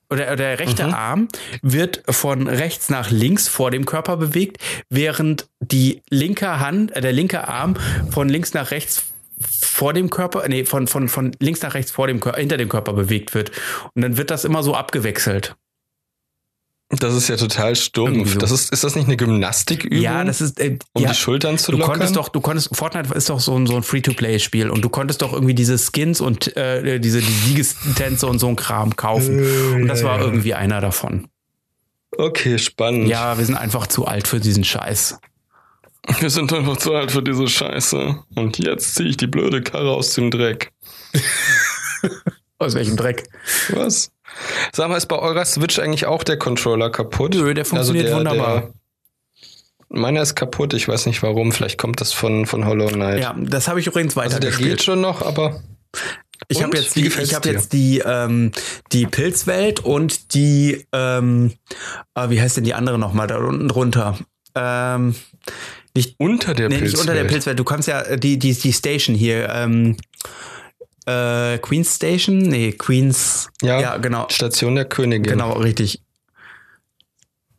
oder der rechte Arm wird von rechts nach links vor dem Körper bewegt, während die linke Hand, der linke Arm von links nach rechts vor dem Körper, von links nach rechts vor dem Körper, hinter dem Körper bewegt wird. Und dann wird das immer so abgewechselt. Das ist ja total stumpf. So. Ist das nicht eine Gymnastikübung? Ja, das ist die Schultern zu lockern? Fortnite ist doch so ein Free-to-Play-Spiel und du konntest doch irgendwie diese Skins und die Siegestänze und so ein Kram kaufen. Und das war irgendwie einer davon. Okay, spannend. Ja, wir sind einfach zu alt für diesen Scheiß. Wir sind einfach zu alt für diese Scheiße. Und jetzt ziehe ich die blöde Karre aus dem Dreck. Aus welchem Dreck? Was? Sag mal, ist bei eurer Switch eigentlich auch der Controller kaputt? Nö, der funktioniert wunderbar. Meiner ist kaputt, ich weiß nicht warum. Vielleicht kommt das von Hollow Knight. Ja, das habe ich übrigens weitergespielt. Also der geht schon noch, aber... Ich habe jetzt die Pilzwelt und die... wie heißt denn die andere nochmal? Da unten drunter. Nicht unter der Pilzwelt. Du kannst ja die Station hier... Queen's Station? Nee, Queen's... Ja, genau. Station der Königin. Genau, richtig.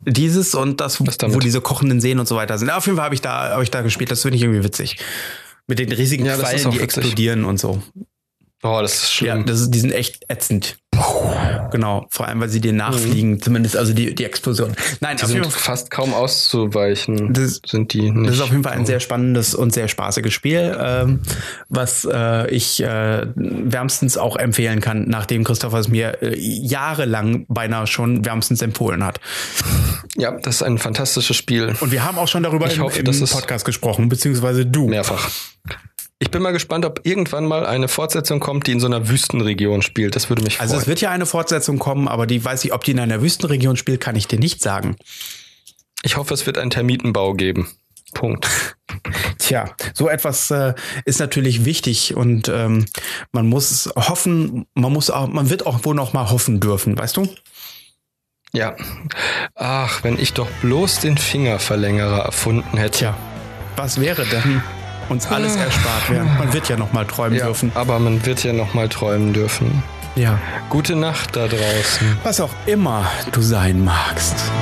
Dieses und das, wo diese kochenden Seen und so weiter sind. Ja, auf jeden Fall habe ich da gespielt. Das finde ich irgendwie witzig. Mit den riesigen Pfeilen, die explodieren und so. Oh, das ist schlimm. Ja, die sind echt ätzend. Genau, vor allem, weil sie dir nachfliegen. Zumindest, also die Explosion. Nein, die sind fast kaum auszuweichen. Das ist auf jeden Fall ein sehr spannendes und sehr spaßiges Spiel, was ich wärmstens auch empfehlen kann, nachdem Christopher es mir jahrelang beinahe schon wärmstens empfohlen hat. Ja, das ist ein fantastisches Spiel. Und wir haben auch schon darüber im Podcast gesprochen, beziehungsweise du. Mehrfach. Ich bin mal gespannt, ob irgendwann mal eine Fortsetzung kommt, die in so einer Wüstenregion spielt. Das würde mich freuen. Also es wird ja eine Fortsetzung kommen, aber die weiß ich, ob die in einer Wüstenregion spielt, kann ich dir nicht sagen. Ich hoffe, es wird einen Termitenbau geben. Punkt. Tja, so etwas ist natürlich wichtig und man muss hoffen, man wird auch wohl noch mal hoffen dürfen, weißt du? Ja. Ach, wenn ich doch bloß den Fingerverlängerer erfunden hätte. Tja, was wäre dann? Uns alles erspart werden. Man wird ja nochmal träumen dürfen. Aber man wird ja nochmal träumen dürfen. Ja. Gute Nacht da draußen. Was auch immer du sein magst.